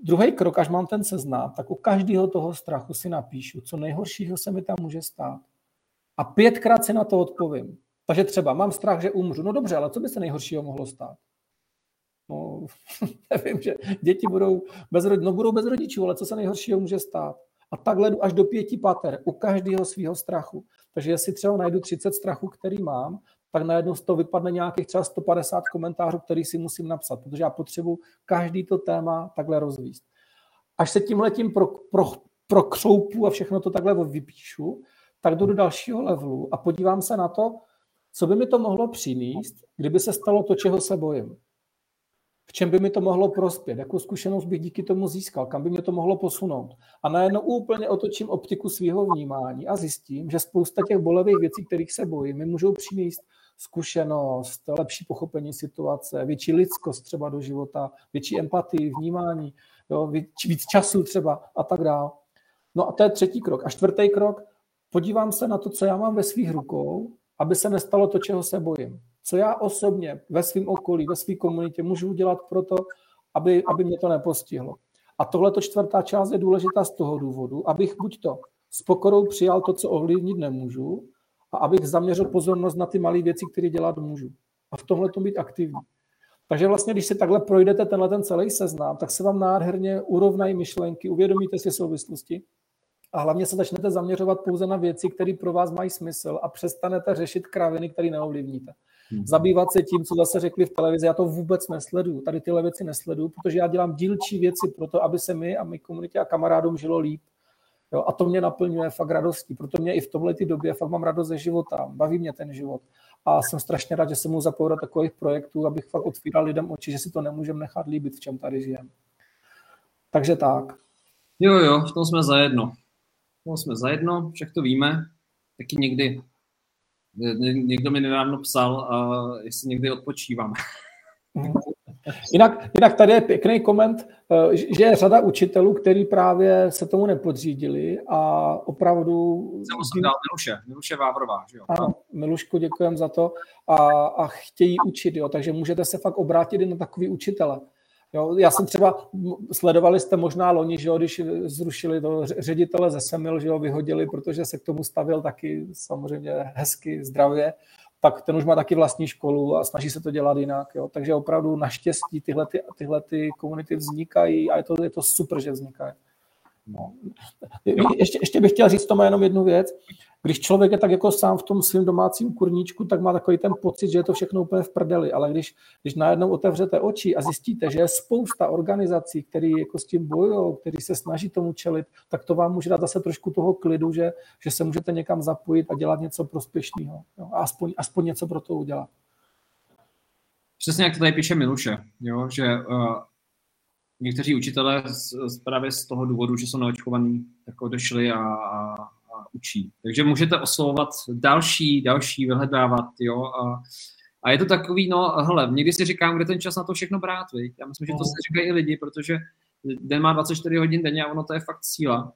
Druhý krok, až mám ten seznam, tak u každého toho strachu si napíšu, co nejhoršího se mi tam může stát. A 5krát si na to odpovím. Takže třeba mám strach, že umřu. No dobře, ale co by se nejhoršího mohlo stát? No, nevím, že děti budou bez rodičů, ale co se nejhoršího může stát? A takhle jdu až do 5 pater u každého svého strachu. Takže jestli třeba najdu 30 strachů, který mám, tak najednou z toho vypadne nějakých třeba 150 komentářů, který si musím napsat, protože já potřebuji každý to téma takhle rozvíst. Až se tímhletím prokřoupu a všechno to takhle vypíšu, tak jdu do dalšího levelu a podívám se na to, co by mi to mohlo přinést, kdyby se stalo to, čeho se bojím. v čem by mi to mohlo prospět, jakou zkušenost bych díky tomu získal, kam by mě to mohlo posunout. A najednou úplně otočím optiku svého vnímání a zjistím, že spousta těch bolavých věcí, kterých se bojím, mi můžou přinést zkušenost, lepší pochopení situace, větší lidskost třeba do života, větší empatii, vnímání, jo, víc času třeba a tak dále. No a to je třetí krok. A čtvrtý krok, podívám se na to, co já mám ve svých rukou, aby se nestalo to, čeho se bojím. Co já osobně ve svém okolí, ve své komunitě můžu udělat proto, aby mě to nepostihlo. A tohleto čtvrtá část je důležitá z toho důvodu, abych buď to s pokorou přijal to, co ovlivnit nemůžu, a abych zaměřil pozornost na ty malé věci, které dělat můžu. A v tomhletom být aktivní. Takže vlastně, když si takhle projdete tenhle ten celý seznam, tak se vám nádherně urovnají myšlenky, uvědomíte si souvislosti a hlavně se začnete zaměřovat pouze na věci, které pro vás mají smysl a přestanete řešit kraviny, které neovlivníte. Zabývat se tím, co zase řekli v televizi, já to vůbec nesleduju, tady tyhle věci nesleduju, protože já dělám dílčí věci pro to, aby se mi a mé komunitě a kamarádům žilo líp. Jo, a to mě naplňuje fakt radostí, proto mě i v tomhletý době fakt mám radost ze života, baví mě ten život a jsem strašně rád, že se můžu zapojit do takových projektů, abych fakt otvíral lidem oči, že si to nemůžeme nechat líbit, v čem tady žijeme. Takže tak. Jo, v tom jsme zajedno. Však to víme, taky někdy. Někdo mi nedávno psal, jestli někdy odpočívám. Jinak tady je pěkný koment, že je řada učitelů, který právě se tomu nepodřídili a opravdu... Miluše Vávrová, že jo? Ano, Milušku, děkujem za to. A chtějí učit, jo, takže můžete se fakt obrátit i na takový učitele. Jo, já jsem třeba, sledovali jste možná loni, že jo, když zrušili to ředitele ze Semil, že jo, vyhodili, protože se k tomu stavil taky samozřejmě hezky, zdravě, tak ten už má taky vlastní školu a snaží se to dělat jinak. Jo. Takže opravdu naštěstí tyhle ty komunity vznikají a je to super, že vznikají. No. Ještě bych chtěl říct tomu jenom jednu věc. Když člověk je tak jako sám v tom svým domácím kurníčku, tak má takový ten pocit, že je to všechno úplně v prdeli, ale když najednou otevřete oči a zjistíte, že je spousta organizací, které jako s tím bojují, které se snaží tomu čelit, tak to vám může dát zase trošku toho klidu, že se můžete někam zapojit a dělat něco prospěšného. Jo? A aspoň něco pro to udělat. Přesně jak to tady píše Miluše, jo? Že... Někteří učitelé právě z toho důvodu, že jsou naočkovaní, tak odešli a učí. Takže můžete oslovovat další, vyhledávat, jo. A je to takový, no hele, někdy si říkám, kde ten čas na to všechno brát, viď? Já myslím, že to si říkají i lidi, protože den má 24 hodin denně a ono to je fakt síla.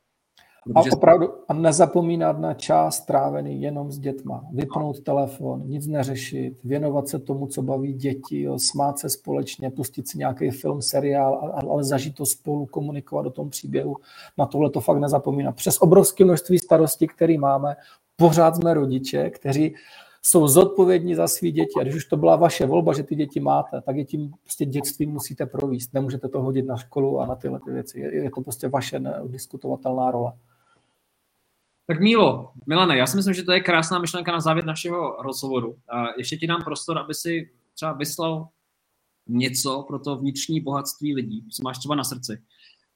Protože... A opravdu a nezapomínat na čas strávený jenom s dětma. Vypnout telefon, nic neřešit, věnovat se tomu, co baví děti, jo, smát se společně, pustit si nějaký film, seriál, ale zažít to spolu, komunikovat o tom příběhu. Na tohle to fakt nezapomínat. Přes obrovské množství starostí, které máme, pořád jsme rodiče, kteří jsou zodpovědní za svý děti. A když už to byla vaše volba, že ty děti máte, tak je tím prostě dětstvím musíte provést. Nemůžete to hodit na školu a na tyhle ty věci. Je to prostě vaše neodiskutovatelná role. Tak Milane, já si myslím, že to je krásná myšlenka na závěr našeho rozhovoru. A ještě ti dám prostor, aby si třeba vyslal něco pro to vnitřní bohatství lidí, co máš třeba na srdci.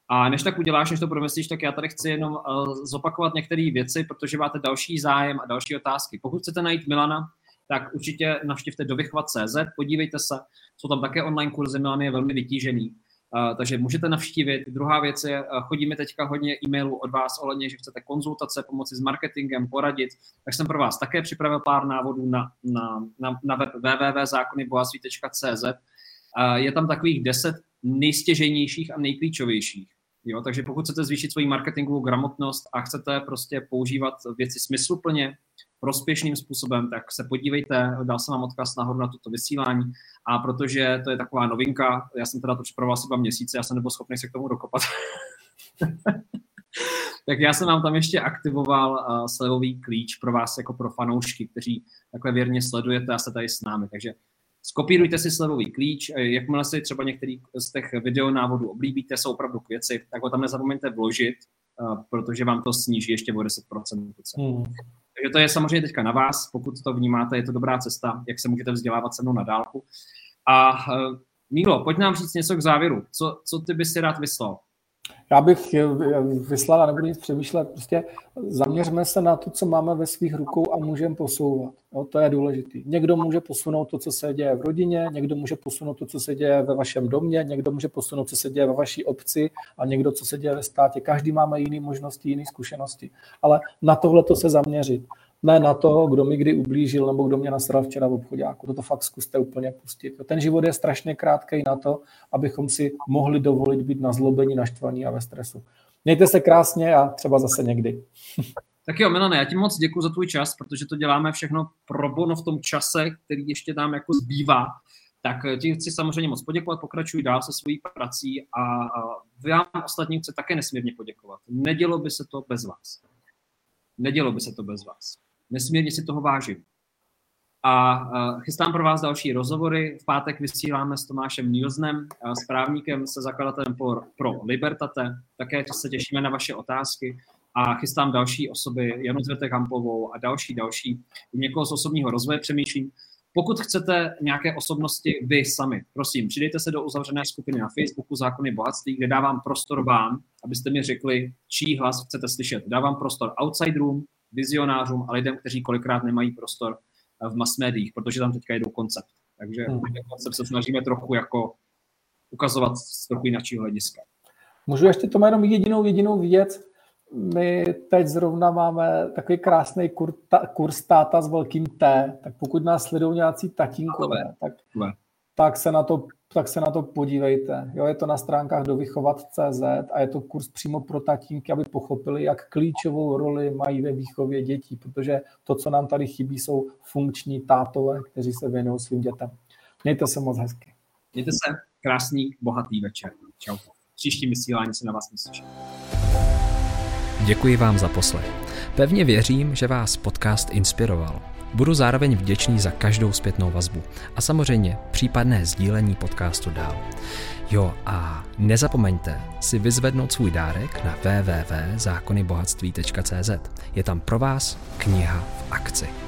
A než tak uděláš, než to promyslíš, tak já tady chci jenom zopakovat některé věci, protože máte další zájem a další otázky. Pokud chcete najít Milana, tak určitě navštivte dovychovat.cz, podívejte se, jsou tam také online kurzy, Milan je velmi vytížený. Takže můžete navštívit. Druhá věc je, chodíme teďka hodně e-mailů od vás ohledně, že chcete konzultace, pomoci s marketingem, poradit. Tak jsem pro vás také připravil pár návodů na web www.zákonybohatství.cz. Je tam takových 10 nejstěžejnějších a nejklíčovějších. Jo, takže pokud chcete zvýšit svoji marketingovou gramotnost a chcete prostě používat věci smysluplně, prospěšným způsobem, tak se podívejte, dal jsem vám odkaz nahoru na toto vysílání a protože to je taková novinka, já jsem teda to připravoval asi 2 měsíce, já jsem nebyl schopný se k tomu dokopat. Tak já jsem vám tam ještě aktivoval slevový klíč pro vás jako pro fanoušky, kteří takhle věrně sledujete a jste tady s námi, takže skopírujte si slevový klíč, jakmile si třeba některý z těch videonávodů oblíbíte, jsou opravdu k věci, tak ho tam nezapomeňte vložit, protože vám to sníží ještě o 10%. Takže to je samozřejmě teďka na vás, pokud to vnímáte, je to dobrá cesta, jak se můžete vzdělávat se mnou na dálku. A Mílo, pojď nám říct něco k závěru. Co ty bys si rád vyslal? Já bych vyslala, nebudu nic přemýšlet, prostě zaměřme se na to, co máme ve svých rukou a můžeme posouvat. Jo, to je důležité. Někdo může posunout to, co se děje v rodině, někdo může posunout to, co se děje ve vašem domě, někdo může posunout, co se děje ve vaší obci a někdo, co se děje ve státě. Každý máme jiné možnosti, jiné zkušenosti. Ale na tohle to se zaměřit. Ne na toho, kdo mi kdy ublížil nebo kdo mě nasral včera v obchodňáku. To fakt zkuste úplně pustit. Ten život je strašně krátký na to, abychom si mohli dovolit být nazlobení, naštvaní a ve stresu. Mějte se krásně a třeba zase někdy. Tak jo, Milane, já ti moc děkuju za tvůj čas, protože to děláme všechno pro bono v tom čase, který ještě tam jako zbývá. Tak ti chci samozřejmě moc poděkovat, pokračuj dál se svojí prací a vám ostatním chci také nesmírně poděkovat. Nedělo by se to bez vás. Nedělo by se to bez vás. Nesmírně si toho vážím. A chystám pro vás další rozhovory. V pátek vysíláme s Tomášem Mílznem, s právníkem, se zakladatelem Pro Libertate. Také se těšíme na vaše otázky. A chystám další osoby, Janu Zwyrtek-Hamplovou a další. Někoho z osobního rozvoje přemýšlím. Pokud chcete nějaké osobnosti vy sami, prosím, přidejte se do uzavřené skupiny na Facebooku Zákony bohatství, kde dávám prostor vám, abyste mi řekli, čí hlas chcete slyšet. Dávám prostor outsiderům, vizionářům a lidem, kteří kolikrát nemají prostor v masmédiích, protože tam teďka jdou koncept. Takže koncept se snažíme trochu jako ukazovat z trochu jiného hlediska. Můžu ještě to jenom jedinou věc. My teď zrovna máme takový krásný kurz táta s velkým T, tak pokud nás sledují nějací tatínkové, tak se na to podívejte. Jo, je to na stránkách dovychovat.cz a je to kurz přímo pro tatínky, aby pochopili, jak klíčovou roli mají ve výchově dětí, protože to, co nám tady chybí, jsou funkční tátové, kteří se věnují svým dětem. Mějte se moc hezky. Mějte se krásný, bohatý večer. Čau. Příští vysílání se na vás těším. Děkuji vám za poslech. Pevně věřím, že vás podcast inspiroval. Budu zároveň vděčný za každou zpětnou vazbu a samozřejmě případné sdílení podcastu dál. Jo, a nezapomeňte si vyzvednout svůj dárek na www.zákonybohatství.cz. Je tam pro vás kniha v akci.